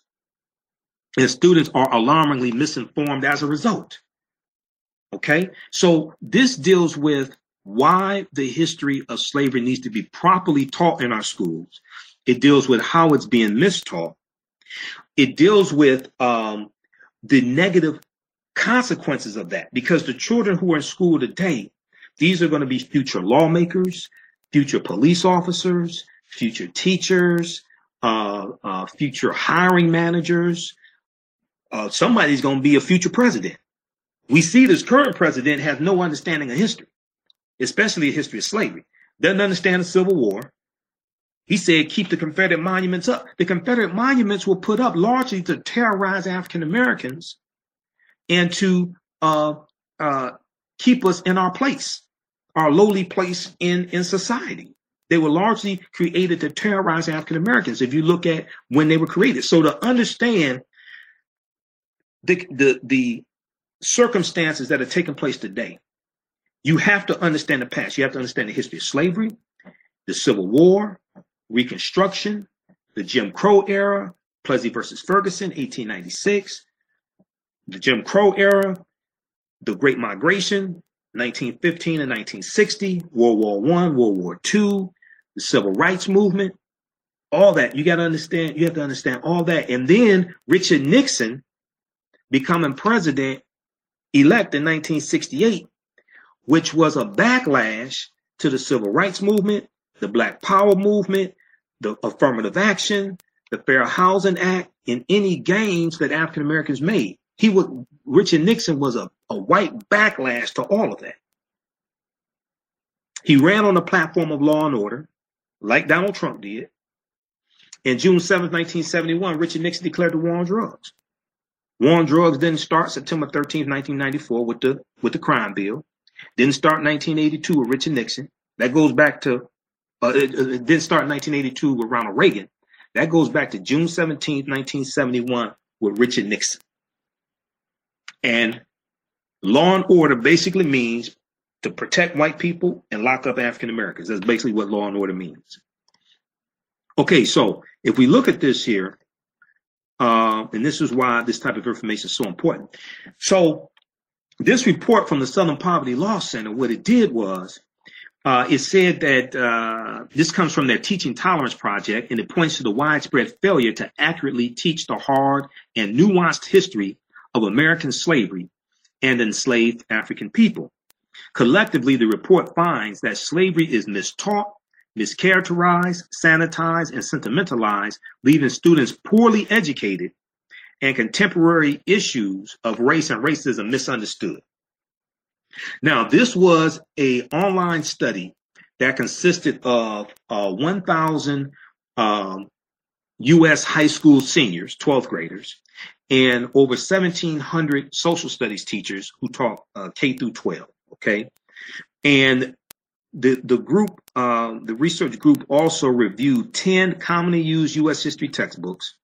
and students are alarmingly misinformed as a result. Okay, so this deals with why the history of slavery needs to be properly taught in our schools. It deals with how it's being mistaught. It deals with um, the negative consequences of that, because the children who are in school today, these are going to be future lawmakers, future police officers, future teachers, uh, uh, future hiring managers. Uh, somebody's going to be a future president. We see this current president has no understanding of history, especially the history of slavery. Doesn't understand the Civil War. He said, keep the Confederate monuments up. The Confederate monuments were put up largely to terrorize African Americans and to uh, uh, keep us in our place, our lowly place in, in society. They were largely created to terrorize African Americans, if you look at when they were created. So to understand The, the the circumstances that are taking place today, You have to understand the past. You have to understand the history of slavery, the Civil War, Reconstruction, the Jim Crow era, Plessy versus Ferguson, eighteen ninety-six, the Jim Crow era, the Great Migration, nineteen fifteen and nineteen sixty, World War One, World War Two, the Civil Rights Movement, all that. You got to understand, you have to understand all that. And then Richard Nixon becoming president-elect in nineteen sixty-eight, which was a backlash to the Civil Rights Movement, the Black Power Movement, the affirmative action, the Fair Housing Act, and any gains that African Americans made. He would, Richard Nixon was a, a white backlash to all of that. He ran on the platform of law and order, like Donald Trump did. In June seventh, nineteen seventy-one, Richard Nixon declared the war on drugs. War on drugs didn't start September thirteenth, nineteen ninety-four with the, with the crime bill. Didn't start nineteen eighty-two with Richard Nixon. That goes back to, uh, it, it didn't start nineteen eighty-two with Ronald Reagan. That goes back to June seventeenth, nineteen seventy-one with Richard Nixon. And law and order basically means to protect white people and lock up African Americans. That's basically what law and order means. Okay, so if we look at this here, uh, and this is why this type of information is so important. So this report from the Southern Poverty Law Center, what it did was, uh, it said that uh, this comes from their Teaching Tolerance Project, and it points to the widespread failure to accurately teach the hard and nuanced history of American slavery and enslaved African people. Collectively, the report finds that slavery is mistaught, mischaracterized, sanitized, and sentimentalized, leaving students poorly educated and contemporary issues of race and racism misunderstood. Now, this was an online study that consisted of uh, one thousand um, U S high school seniors, twelfth graders, and over seventeen hundred social studies teachers who taught uh, K through twelve. Okay, and the the group, uh, the research group, also reviewed ten commonly used U S history textbooks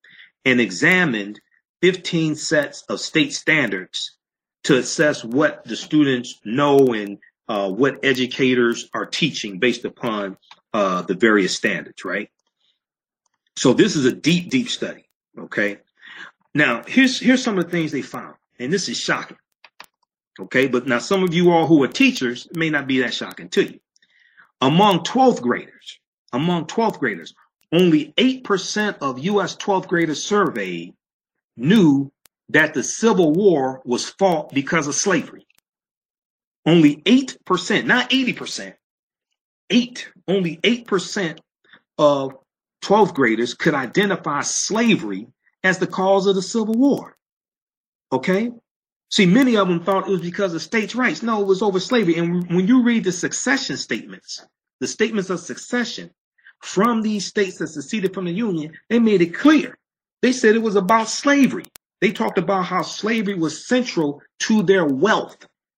and examined fifteen sets of state standards to assess what the students know and uh, what educators are teaching based upon uh, the various standards. Right. So this is a deep, deep study. Okay. Now, here's here's some of the things they found, and this is shocking. OK, but now some of you all who are teachers may not be that shocking to you. Among twelfth graders, among twelfth graders, only eight percent of U S twelfth graders surveyed knew that the Civil War was fought because of slavery. Only eight percent, not eighty percent. Eight, only eight percent of twelfth graders could identify slavery as the cause of the Civil War. OK. See, many of them thought it was because of states' rights. No, it was over slavery. And when you read the secession statements, the statements of secession from these states that seceded from the Union, they made it clear. They said it was about slavery. They talked about how slavery was central to their wealth,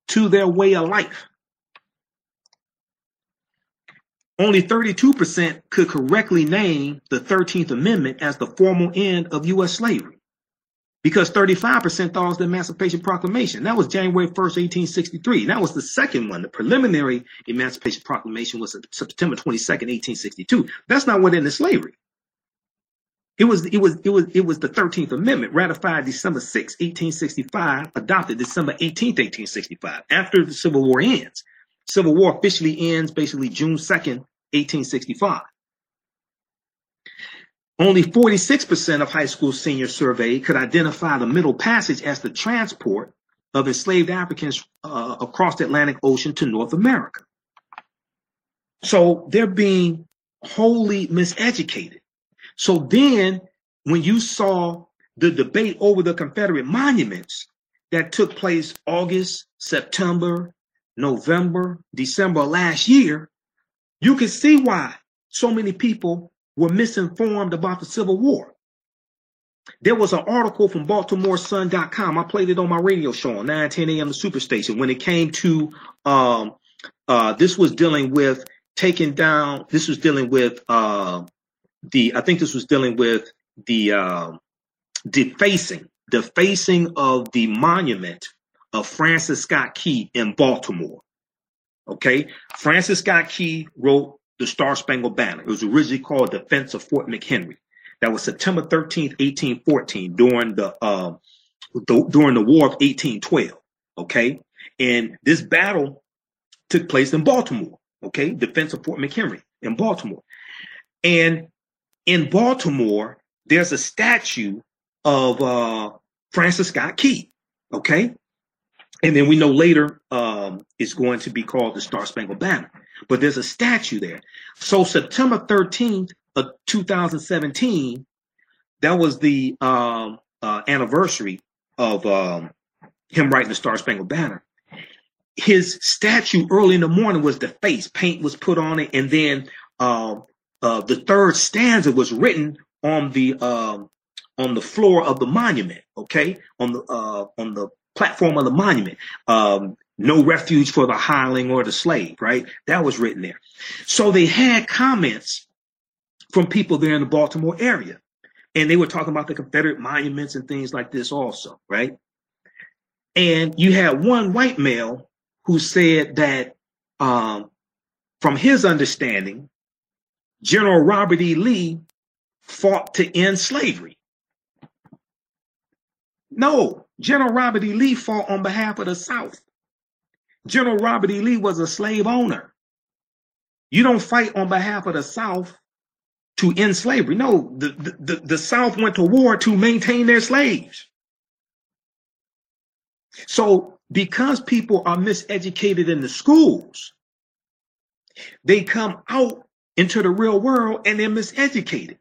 to their way of life. Only thirty-two percent could correctly name the thirteenth Amendment as the formal end of U S slavery, because thirty-five percent thought the Emancipation Proclamation. That was January first, eighteen sixty-three. That was the second one. The preliminary Emancipation Proclamation was September twenty-second, eighteen sixty-two. That's not what ended slavery. It was, it was, it was, it was the thirteenth Amendment, ratified December sixth, eighteen sixty-five, adopted December eighteenth, eighteen sixty-five, after the Civil War ends. Civil War officially ends basically June second, eighteen sixty-five. Only forty-six percent of high school seniors surveyed could identify the Middle Passage as the transport of enslaved Africans uh, across the Atlantic Ocean to North America. So they're being wholly miseducated. So then when you saw the debate over the Confederate monuments that took place August, September, November, December last year, you could see why so many people were misinformed about the Civil War. There was an article from Baltimore Sun dot com. I played it on my radio show on nine ten a m the Superstation. When it came to um, uh, this was dealing with taking down. This was dealing with uh, the. I think this was dealing with the uh, defacing, defacing of the monument of Francis Scott Key in Baltimore. Okay, Francis Scott Key wrote The Star-Spangled Banner. It was originally called Defense of Fort McHenry. That was September thirteenth, eighteen fourteen, during the uh, th during the War of eighteen twelve. Okay, and this battle took place in Baltimore. Okay, Defense of Fort McHenry in Baltimore, and in Baltimore there's a statue of uh, Francis Scott Key. Okay. And then we know later um, it's going to be called the Star-Spangled Banner. But there's a statue there. So September thirteenth of two thousand seventeen, that was the um, uh, anniversary of um, him writing the Star-Spangled Banner. His statue early in the morning was defaced. Paint was put on it. And then uh, uh, the third stanza was written on the um, on the floor of the monument. OK, on the uh, on the platform of the monument, um, no refuge for the hireling or the slave, right? That was written there. So they had comments from people there in the Baltimore area, and they were talking about the Confederate monuments and things like this also, right? And you had one white male who said that um, from his understanding, General Robert E. Lee fought to end slavery. No, General Robert E. Lee fought on behalf of the South. General Robert E. Lee was a slave owner. You don't fight on behalf of the South to end slavery. No, the, the, the South went to war to maintain their slaves. So because people are miseducated in the schools, they come out into the real world and they're miseducated.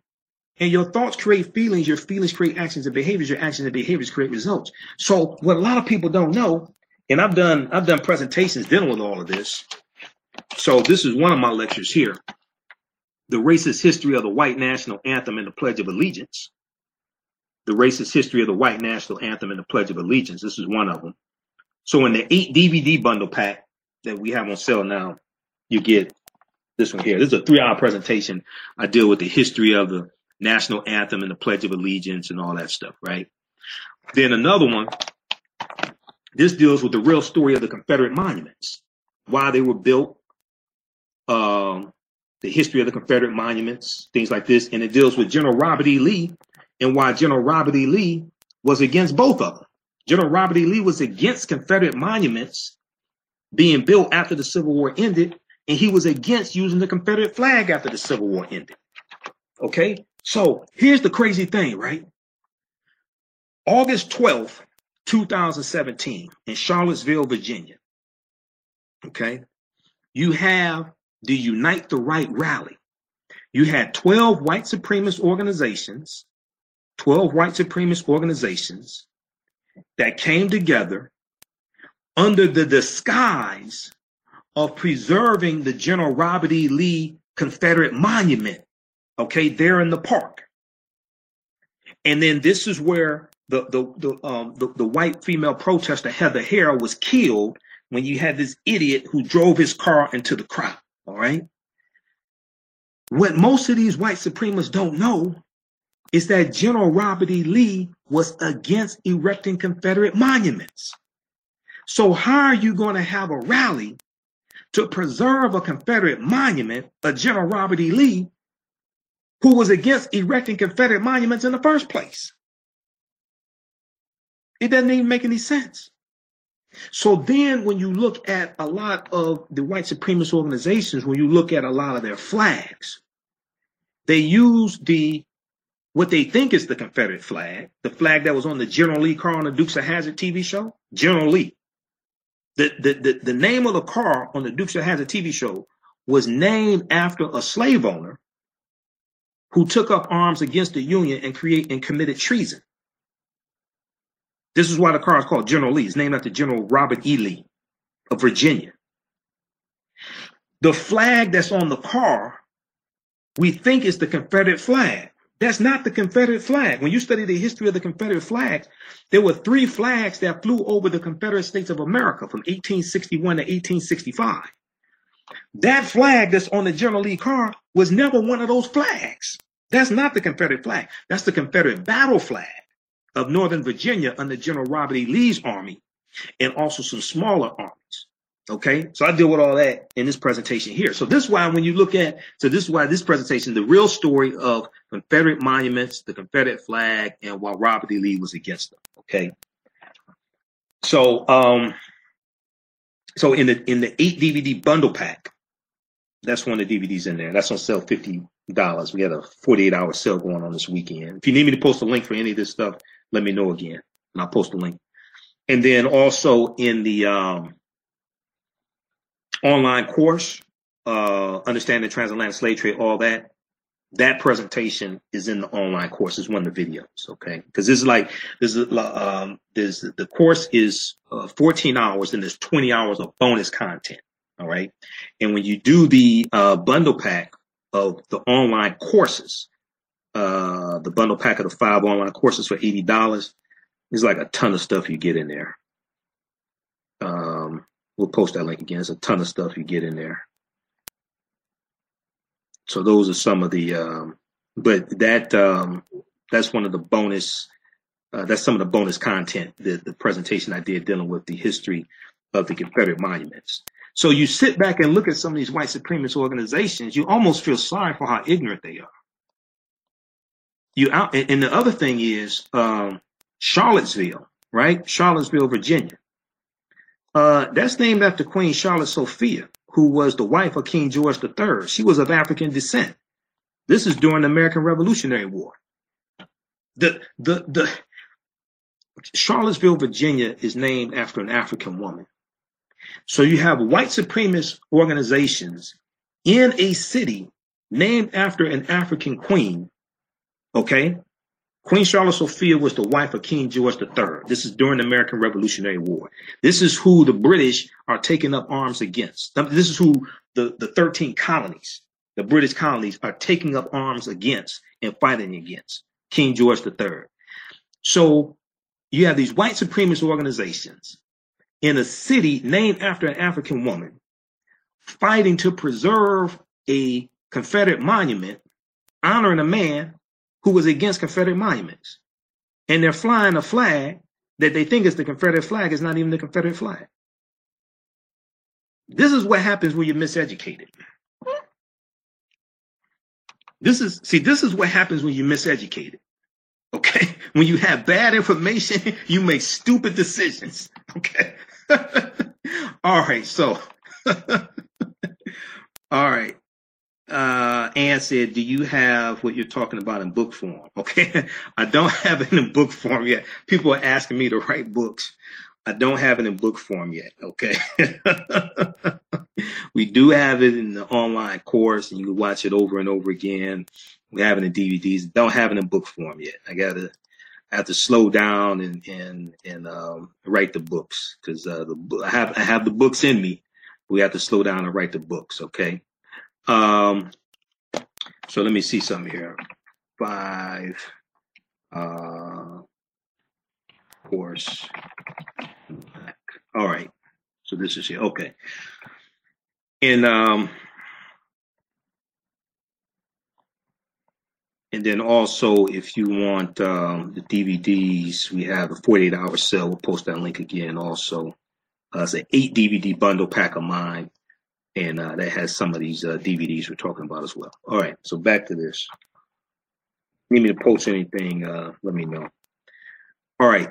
And your thoughts create feelings, your feelings create actions and behaviors, your actions and behaviors create results. So what a lot of people don't know, and I've done I've done presentations dealing with all of this. So this is one of my lectures here, The Racist History of the White National Anthem and the Pledge of Allegiance. The Racist History of the White National Anthem and the Pledge of Allegiance. This is one of them. So in the eight D V D bundle pack that we have on sale now, you get this one here. This is a three-hour presentation. I deal with the history of the National Anthem and the Pledge of Allegiance and all that stuff, right? Then another one, this deals with the real story of the Confederate monuments, why they were built, um, the history of the Confederate monuments, things like this. And it deals with General Robert E. Lee and why General Robert E. Lee was against both of them. General Robert E. Lee was against Confederate monuments being built after the Civil War ended, and he was against using the Confederate flag after the Civil War ended, okay? So here's the crazy thing, right? August twelfth, two thousand seventeen in Charlottesville, Virginia. Okay. You have the Unite the Right rally. You had twelve white supremacist organizations, twelve white supremacist organizations that came together under the disguise of preserving the General Robert E. Lee Confederate monument. Okay, they're in the park. And then this is where the the the, um, the the white female protester Heather Hare was killed when you had this idiot who drove his car into the crowd. All right. What most of these white supremacists don't know is that General Robert E. Lee was against erecting Confederate monuments. So how are you going to have a rally to preserve a Confederate monument, a General Robert E. Lee, who was against erecting Confederate monuments in the first place? It doesn't even make any sense. So then when you look at a lot of the white supremacist organizations, when you look at a lot of their flags, they use the, what they think is the Confederate flag, the flag that was on the General Lee car on the Dukes of Hazzard T V show, General Lee. The, the, the, the name of the car on the Dukes of Hazzard T V show was named after a slave owner who took up arms against the Union and create and committed treason. This is why the car is called General Lee. It's named after General Robert E. Lee of Virginia. The flag that's on the car, we think is the Confederate flag. That's not the Confederate flag. When you study the history of the Confederate flags, there were three flags that flew over the Confederate States of America from eighteen sixty-one to eighteen sixty-five. That flag that's on the General Lee car was never one of those flags. That's not the Confederate flag. That's the Confederate battle flag of Northern Virginia under General Robert E. Lee's army and also some smaller armies. Okay, so I deal with all that in this presentation here. So this is why when you look at, so this is why this presentation, the real story of Confederate monuments, the Confederate flag, and why Robert E. Lee was against them. Okay, so um, so in the in the eight D V D bundle pack, that's one of the D V Ds in there. That's on sale fifty dollars. We got a forty-eight hour sale going on this weekend. If you need me to post a link for any of this stuff, let me know again, and I'll post a link. And then also in the um. online course, uh, understanding the transatlantic slave trade, all that, that presentation is in the online course. It's one of the videos, okay? Because this is like, this is, um, this, the course is uh, fourteen hours and there's twenty hours of bonus content, all right? And when you do the uh, bundle pack of the online courses, uh, the bundle pack of the five online courses for eighty dollars, there's like a ton of stuff you get in there. Um, We'll post that link again. There's a ton of stuff you get in there. So those are some of the, um, but that um, that's one of the bonus, uh, that's some of the bonus content, the, the presentation I did dealing with the history of the Confederate monuments. So you sit back and look at some of these white supremacist organizations, you almost feel sorry for how ignorant they are. You out, and the other thing is um, Charlottesville, right? Charlottesville, Virginia. Uh, that's named after Queen Charlotte Sophia, who was the wife of King George the Third. She was of African descent. This is during the American Revolutionary War. The, the, the Charlottesville, Virginia is named after an African woman. So you have white supremacist organizations in a city named after an African queen. Okay. Queen Charlotte Sophia was the wife of King George the Third. This is during the American Revolutionary War. This is who the British are taking up arms against. This is who the, the thirteen colonies, the British colonies, are taking up arms against and fighting against, King George the Third. So you have these white supremacist organizations in a city named after an African woman fighting to preserve a Confederate monument honoring a man who was against Confederate monuments. And they're flying a flag that they think is the Confederate flag is not even the Confederate flag. This is what happens when you're miseducated. This is, see, this is what happens when you're miseducated, okay? When you have bad information, you make stupid decisions, okay? All right, so, all right. Uh, Ann said, do you have what you're talking about in book form? Okay. I don't have it in book form yet. People are asking me to write books. I don't have it in book form yet. Okay. We do have it in the online course and you can watch it over and over again. We have it in D V Ds. Don't have it in book form yet. I gotta, I have to slow down and, and, and, um, write the books because, uh, the, I have, I have the books in me. We have to slow down and write the books. Okay. Um, so let me see something here. Five, uh, course. All right. So this is here. Okay. And, um, and then also if you want, um, the D V Ds, we have a forty-eight hour sale. We'll post that link again. Also, uh, it's an eight D V D bundle pack of mine. And uh, that has some of these uh, D V Ds we're talking about as well. All right, so back to this. Need me to post anything, uh, let me know. All right.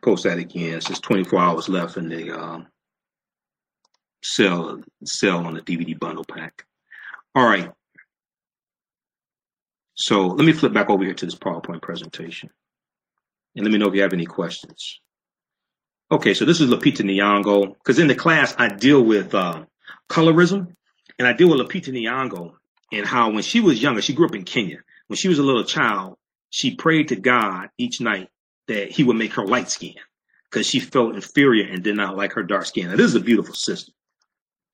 Post that again. It's just twenty-four hours left in the um, sale, sale on the D V D bundle pack. All right. So let me flip back over here to this PowerPoint presentation. And let me know if you have any questions. Okay, so this is Lupita Nyong'o, because in the class I deal with uh, colorism, and I deal with Lupita Nyong'o and how when she was younger, she grew up in Kenya. When she was a little child, she prayed to God each night that he would make her light skin because she felt inferior and did not like her dark skin. Now, this is a beautiful sister.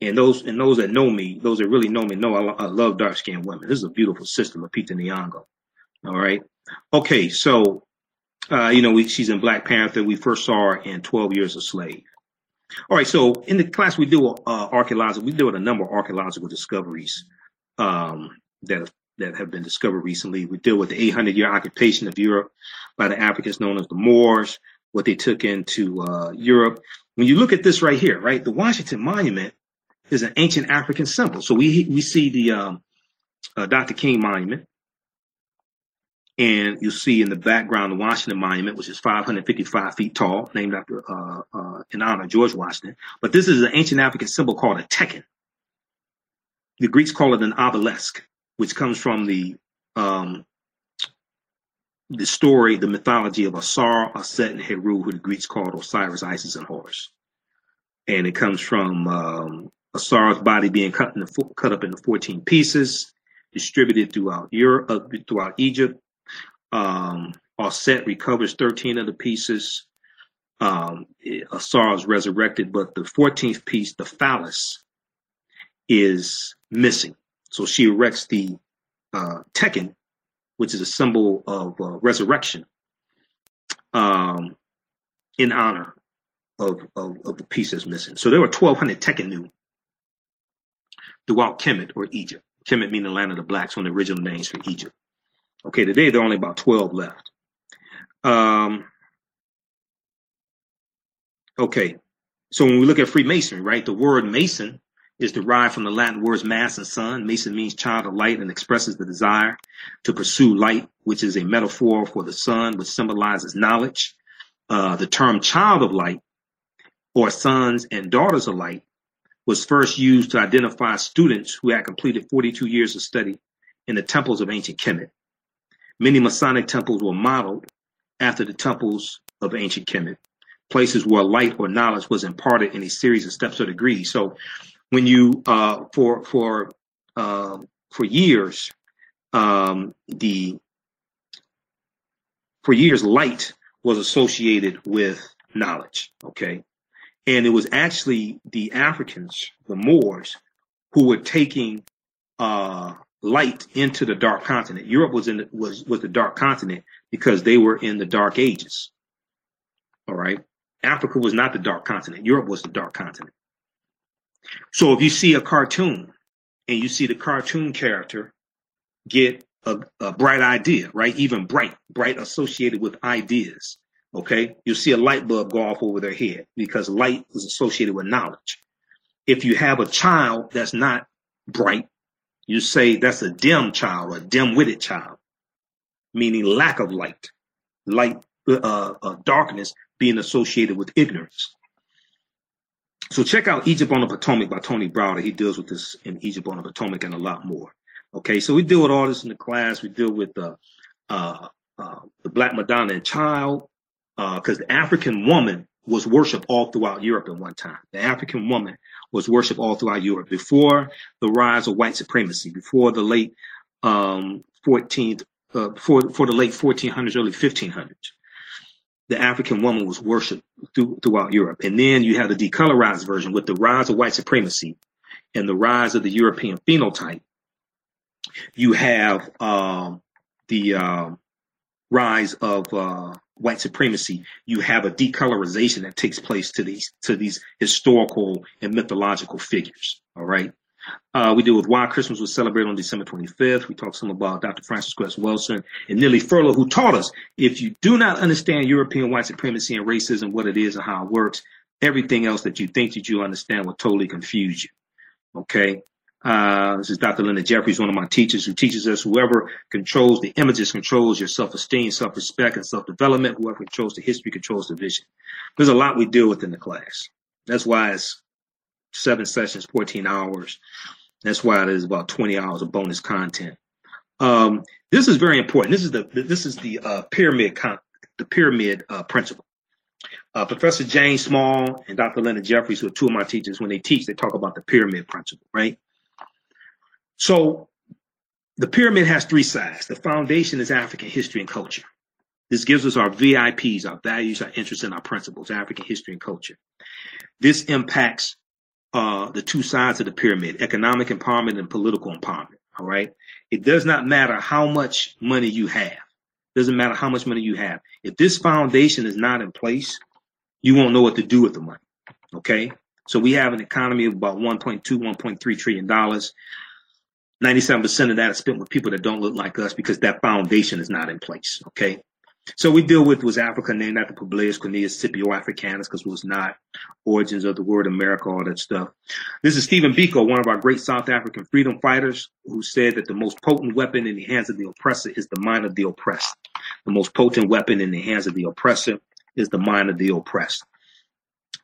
And those and those that know me, those that really know me, know I, I love dark-skinned women. This is a beautiful sister, Lupita Nyong'o. All right. Okay, so... Uh, you know, we, she's in Black Panther. We first saw her in twelve Years a Slave. All right, so in the class we do uh, archaeological, we do a number of archaeological discoveries um, that, that have been discovered recently. We deal with the eight hundred year occupation of Europe by the Africans known as the Moors. what they took into uh, Europe. When you look at this right here, right, the Washington Monument is an ancient African symbol. So we we see the um, uh, Doctor King Monument, and you'll see in the background the Washington Monument, which is five hundred fifty-five feet tall, named after uh, uh, in honor of George Washington. But this is an ancient African symbol called a tekken. The Greeks call it an obelisk, which comes from the um, the story, the mythology of Asar, Aset, and Heru, who the Greeks called Osiris, Isis, and Horus. And it comes from um, Asar's body being cut in the, cut up into fourteen pieces, distributed throughout Europe, uh, throughout Egypt. Um, Aset recovers thirteen of the pieces. Um, Asar is resurrected, but the fourteenth piece, the phallus, is missing. So she erects the uh, tekken, which is a symbol of uh, resurrection, um, in honor of, of, of the piece that's missing. So there were twelve hundred tekkenu throughout Kemet, or Egypt. Kemet meaning the land of the blacks, one of the original names for Egypt. Okay, today there are only about twelve left. Um, okay, so when we look at Freemasonry, right, the word Mason is derived from the Latin words mass and sun. Mason means child of light and expresses the desire to pursue light, which is a metaphor for the sun, which symbolizes knowledge. Uh, the term child of light, or sons and daughters of light, was first used to identify students who had completed forty-two years of study in the temples of ancient Kemet. Many Masonic temples were modeled after the temples of ancient Kemet, places where light or knowledge was imparted in a series of steps or degrees. So when you, uh, for for uh, for years, um, the for years light was associated with knowledge. Okay, and it was actually the Africans, the Moors, who were taking uh, light into the dark continent. Europe was in the, was was the dark continent because they were in the Dark Ages. All right, Africa was not the dark continent. Europe was the dark continent. So if you see a cartoon and you see the cartoon character get a, a bright idea, right? Even bright, bright associated with ideas, okay? You'll see a light bulb go off over their head because light is associated with knowledge. If you have a child that's not bright, you say that's a dim child, a dim-witted child, meaning lack of light, light, uh, uh, darkness being associated with ignorance. So check out Egypt on the Potomac by Tony Browder. He deals with this in Egypt on the Potomac and a lot more. Okay, so we deal with all this in the class. We deal with uh, uh, uh, the Black Madonna and Child, because uh, the African woman was worshipped all throughout Europe at one time. The African woman was worshipped all throughout Europe before the rise of white supremacy, before the late um, fourteenth, uh, before, before the late fourteen hundreds, early fifteen hundreds. The African woman was worshipped through, throughout Europe. And then you have the decolorized version with the rise of white supremacy and the rise of the European phenotype. You have um, the uh, rise of uh, white supremacy. You have a decolorization that takes place to these to these historical and mythological figures. All right. Uh, we deal with why Christmas was celebrated on December twenty-fifth. We talked some about Doctor Francis Cress Wilson and Nellie Furlow, who taught us, if you do not understand European white supremacy and racism, what it is and how it works, everything else that you think that you understand will totally confuse you. Okay. Uh, this is Doctor Linda Jeffries, one of my teachers, who teaches us whoever controls the images controls your self-esteem, self-respect, and self-development. Whoever controls the history controls the vision. There's a lot we deal with in the class. That's why it's seven sessions, fourteen hours. That's why there's about twenty hours of bonus content. Um, this is very important. This is the this is the uh, pyramid con the pyramid uh, principle. Uh, Professor Jane Small and Doctor Linda Jeffries, who are two of my teachers, when they teach, they talk about the pyramid principle, right? So the pyramid has three sides. The foundation is African history and culture. This gives us our V I Ps, our values, our interests, and our principles, African history and culture. This impacts Uh, the two sides of the pyramid, economic empowerment and political empowerment. All right. It does not matter how much money you have. It doesn't matter how much money you have. If this foundation is not in place, you won't know what to do with the money. OK, so we have an economy of about one point two, one point three trillion dollars. ninety-seven percent of that is spent with people that don't look like us because that foundation is not in place. OK, So we deal with, was Africa named after Publius Cornelius Scipio Africanus, because it was not, origins of the word America, all that stuff. This is Stephen Biko, one of our great South African freedom fighters, who said that the most potent weapon in the hands of the oppressor is the mind of the oppressed. The most potent weapon in the hands of the oppressor is the mind of the oppressed.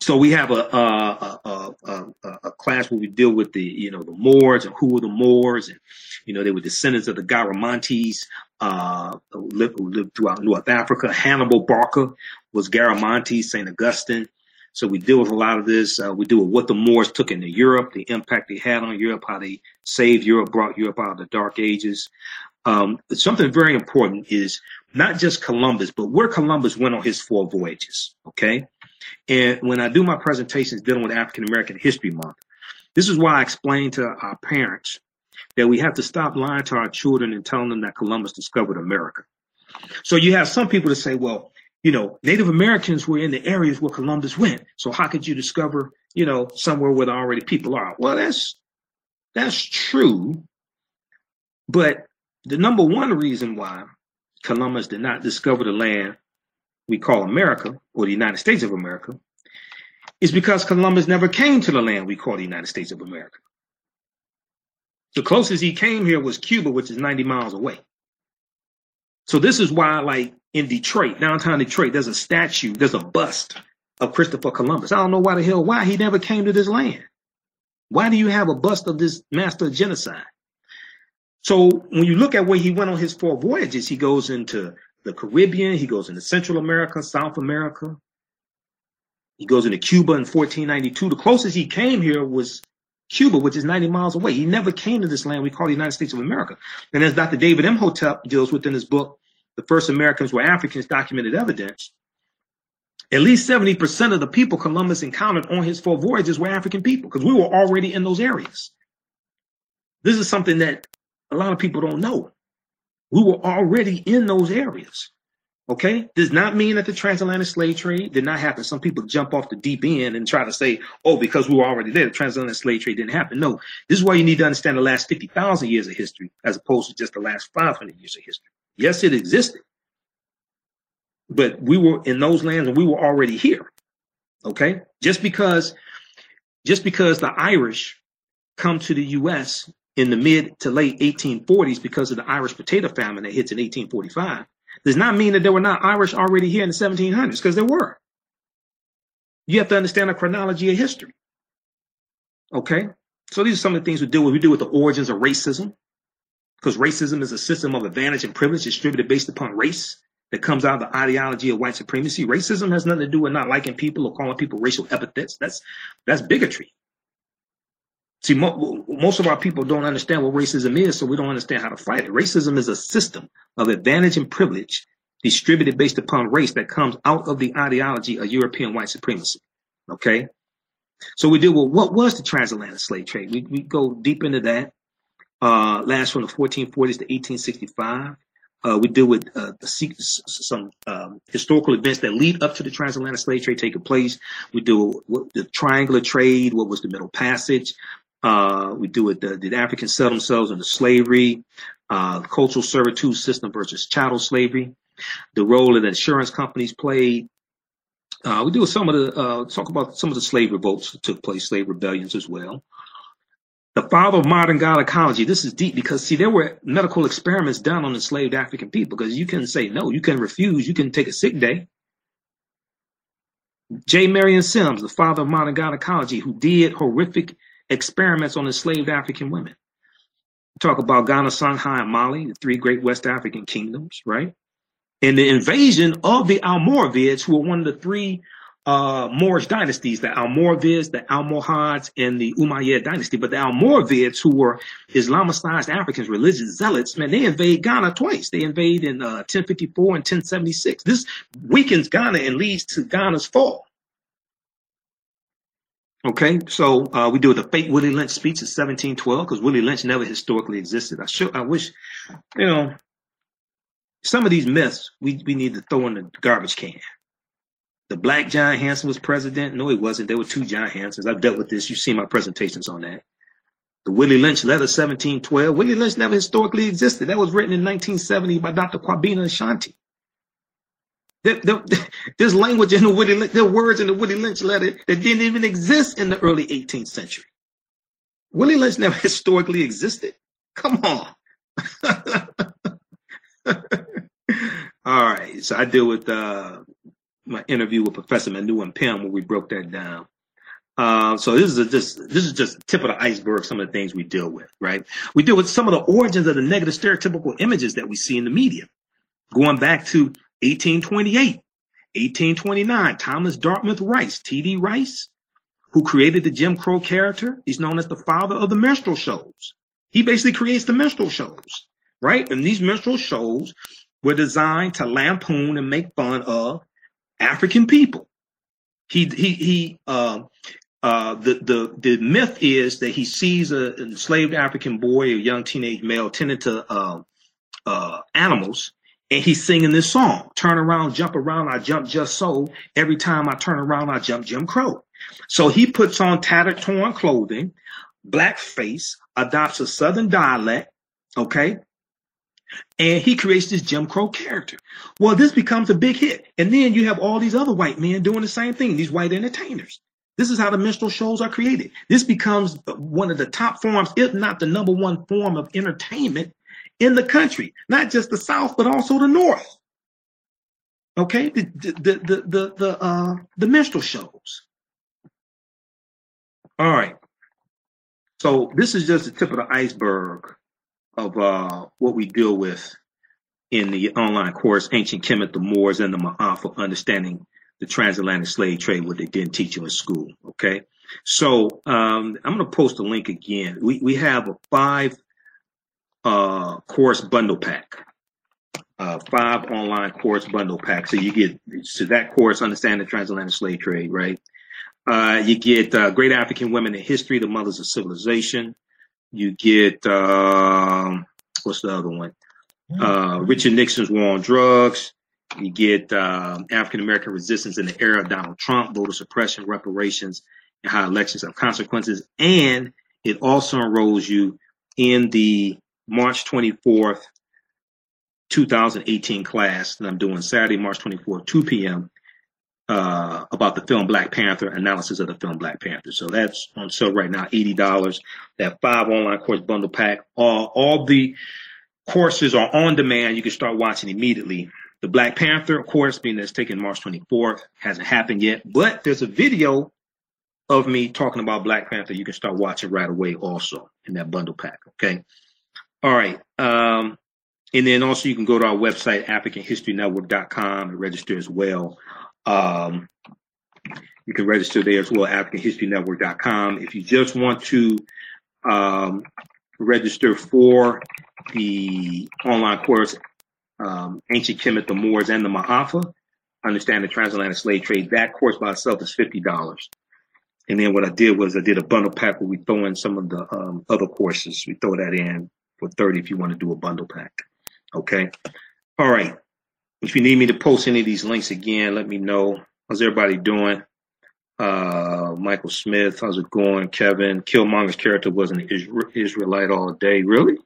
So we have a, a, a, a, a class where we deal with the, you know, the Moors, and who were the Moors, and, you know, they were descendants of the Garamantes, uh, who lived, who lived throughout North Africa. Hannibal Barker was Garamantes, Saint Augustine. So we deal with a lot of this. Uh, we deal with what the Moors took into Europe, the impact they had on Europe, how they saved Europe, brought Europe out of the Dark Ages. Um, something very important is not just Columbus, but where Columbus went on his four voyages, okay? And when I do my presentations dealing with African American History Month, this is why I explain to our parents that we have to stop lying to our children and telling them that Columbus discovered America. So you have some people that say, well, you know, Native Americans were in the areas where Columbus went, so how could you discover, you know, somewhere where the already people are? Well, that's that's true. But the number one reason why Columbus did not discover the land we call America, or the United States of America, is because Columbus never came to the land we call the United States of America. The closest he came here was Cuba, which is ninety miles away. So this is why, like in Detroit, downtown Detroit, there's a statue, there's a bust of Christopher Columbus. I don't know why the hell, why he never came to this land. Why do you have a bust of this master of genocide? So when you look at where he went on his four voyages, he goes into the Caribbean, he goes into Central America, South America. He goes into Cuba in fourteen ninety-two. The closest he came here was Cuba, which is ninety miles away. He never came to this land we call the United States of America. And as Doctor David Imhotep deals with in his book, The First Americans Were Africans, Documented Evidence, at least seventy percent of the people Columbus encountered on his four voyages were African people, because we were already in those areas. This is something that a lot of people don't know. We were already in those areas, okay? Does not mean that the transatlantic slave trade did not happen. Some people jump off the deep end and try to say, oh, because we were already there, the transatlantic slave trade didn't happen. No, this is why you need to understand the last fifty thousand years of history as opposed to just the last five hundred years of history. Yes, it existed, but we were in those lands and we were already here, okay? Just because, just because the Irish come to the U S in the mid to late eighteen forties because of the Irish potato famine that hits in eighteen forty-five, does not mean that there were not Irish already here in the seventeen hundreds, because there were. You have to understand the chronology of history, okay? So these are some of the things we deal with. We deal with the origins of racism, because racism is a system of advantage and privilege distributed based upon race that comes out of the ideology of white supremacy. Racism has nothing to do with not liking people or calling people racial epithets. That's, that's bigotry. See, mo most of our people don't understand what racism is, so we don't understand how to fight it. Racism is a system of advantage and privilege distributed based upon race that comes out of the ideology of European white supremacy, okay? So we deal with what was the transatlantic slave trade. We, we go deep into that. Uh, last from the fourteen forties to eighteen sixty-five. Uh, we deal with uh, some um, historical events that lead up to the transatlantic slave trade taking place. We deal with the triangular trade, what was the Middle Passage. Uh, we do it, the, did Africans sell themselves into slavery, uh, cultural servitude system versus chattel slavery, the role that insurance companies played. Uh, we do some of the, uh, talk about some of the slave revolts that took place, slave rebellions as well. The father of modern gynecology, this is deep because, see, there were medical experiments done on enslaved African people, because you can say no, you can refuse, you can take a sick day. J. Marion Sims, the father of modern gynecology, who did horrific experiments on enslaved African women. Talk about Ghana, Songhai, and Mali, the three great West African kingdoms, right? And the invasion of the Almoravids, who were one of the three uh, Moorish dynasties, the Almoravids, the Almohads, and the Umayyad dynasty. But the Almoravids, who were Islamicized Africans, religious zealots, man, they invade Ghana twice. They invade in uh, ten fifty-four and ten seventy-six. This weakens Ghana and leads to Ghana's fall. Okay, so uh, we do the fake Willie Lynch speech of seventeen twelve, because Willie Lynch never historically existed. I sure, I wish, you know, some of these myths we, we need to throw in the garbage can. The black John Hanson was president. No, he wasn't. There were two John Hansons. I've dealt with this. You've seen my presentations on that. The Willie Lynch letter, seventeen twelve. Willie Lynch never historically existed. That was written in nineteen seventy by Doctor Kwabena Ashanti. The, the, there's language in the Woody Lynch, there are words in the Woody Lynch letter that didn't even exist in the early eighteenth century. Willie Lynch never historically existed. Come on. All right. So I deal with uh, my interview with Professor Manu and Pam when we broke that down. Uh, so this is a, just this is just tip of the iceberg. Some of the things we deal with, right? We deal with some of the origins of the negative stereotypical images that we see in the media, going back to eighteen twenty-eight, eighteen twenty-nine. Thomas Dartmouth Rice, T D Rice, who created the Jim Crow character. He's known as the father of the minstrel shows. He basically creates the minstrel shows, right? And these minstrel shows were designed to lampoon and make fun of African people. He he he. Uh, Uh, the, the, the myth is that he sees a, an enslaved African boy, a young teenage male, tending to uh, uh, animals, and he's singing this song, turn around, jump around, I jump just so, every time I turn around, I jump Jim Crow. So he puts on tattered, torn clothing, blackface, adopts a Southern dialect, okay, and he creates this Jim Crow character. Well, this becomes a big hit, and then you have all these other white men doing the same thing, these white entertainers. This is how the minstrel shows are created. This becomes one of the top forms, if not the number one form of entertainment in the country, not just the South, but also the North. Okay, the the the the the, uh, the minstrel shows. All right. So this is just the tip of the iceberg of uh, what we deal with in the online course, Ancient Kemet, the Moors, and the Ma'afa, Understanding the Transatlantic Slave Trade, what they didn't teach you in school. Okay, so um, I'm going to post a link again. We we have a five uh, course bundle pack, uh, five online course bundle pack. So you get so that course, Understanding the Transatlantic Slave Trade, right? Uh, you get uh, Great African Women in History, the Mothers of Civilization. You get uh, what's the other one? Uh, Richard Nixon's War on Drugs. You get uh, African-American resistance in the era of Donald Trump, voter suppression, reparations, and how elections have consequences. And it also enrolls you in the March twenty-fourth, two thousand eighteen class that I'm doing Saturday, March twenty-fourth, two p m, uh, about the film Black Panther, analysis of the film Black Panther. So that's on sale right now, eighty dollars, that five online course bundle pack. All, all the courses are on demand. You can start watching immediately. The Black Panther, of course, being that's taken March twenty-fourth, hasn't happened yet, but there's a video of me talking about Black Panther. You can start watching right away also in that bundle pack, okay? All right. Um, and then also you can go to our website, African History Network dot com, and register as well. Um, you can register there as well, African History Network dot com. If you just want to um, register for the online course, Um, Ancient Kemet, the Moors, and the Ma'afa, Understand the Transatlantic Slave Trade. That course by itself is fifty dollars. And then what I did was I did a bundle pack where we throw in some of the um, other courses. We throw that in for thirty dollars if you want to do a bundle pack. Okay. All right. If you need me to post any of these links again, let me know. How's everybody doing? Uh, Michael Smith, how's it going? Kevin, Killmonger's character was an Isra- Israelite all day. Really?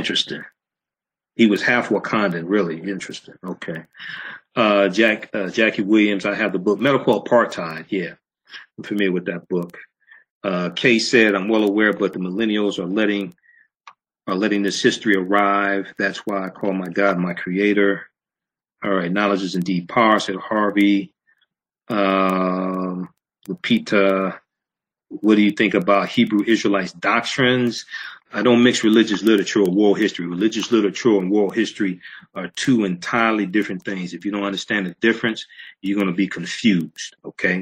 Interesting. He was half Wakandan, really interesting. Okay. Uh, Jack, uh, Jackie Williams, I have the book, Medical Apartheid. Yeah, I'm familiar with that book. Uh, Kay said, I'm well aware, but the millennials are letting are letting this history arrive. That's why I call my God my creator. All right, knowledge is indeed power, said Harvey. Um, Lupita, what do you think about Hebrew Israelites' doctrines? I don't mix religious literature or world history. Religious literature and world history are two entirely different things. If you don't understand the difference, you're going to be confused. Okay.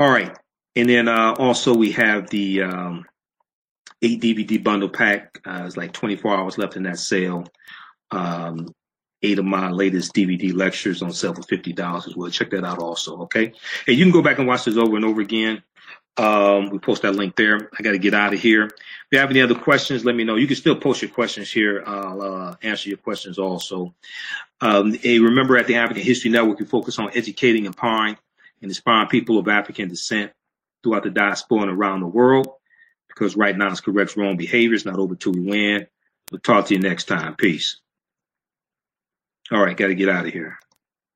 All right. And then uh, also we have the um, eight D V D bundle pack. Uh, it's like twenty-four hours left in that sale. Um, eight of my latest D V D lectures on sale for fifty dollars as well. Check that out also. Okay. And you can go back and watch this over and over again. Um, we post that link there. I got to get out of here. If you have any other questions, let me know. You can still post your questions here. I'll uh, answer your questions also. Um, and remember, at the African History Network, we focus on educating, empowering, and inspiring people of African descent throughout the diaspora and around the world, because right now it's corrects wrong behavior. It's not over till we win. We'll talk to you next time. Peace. All right, got to get out of here.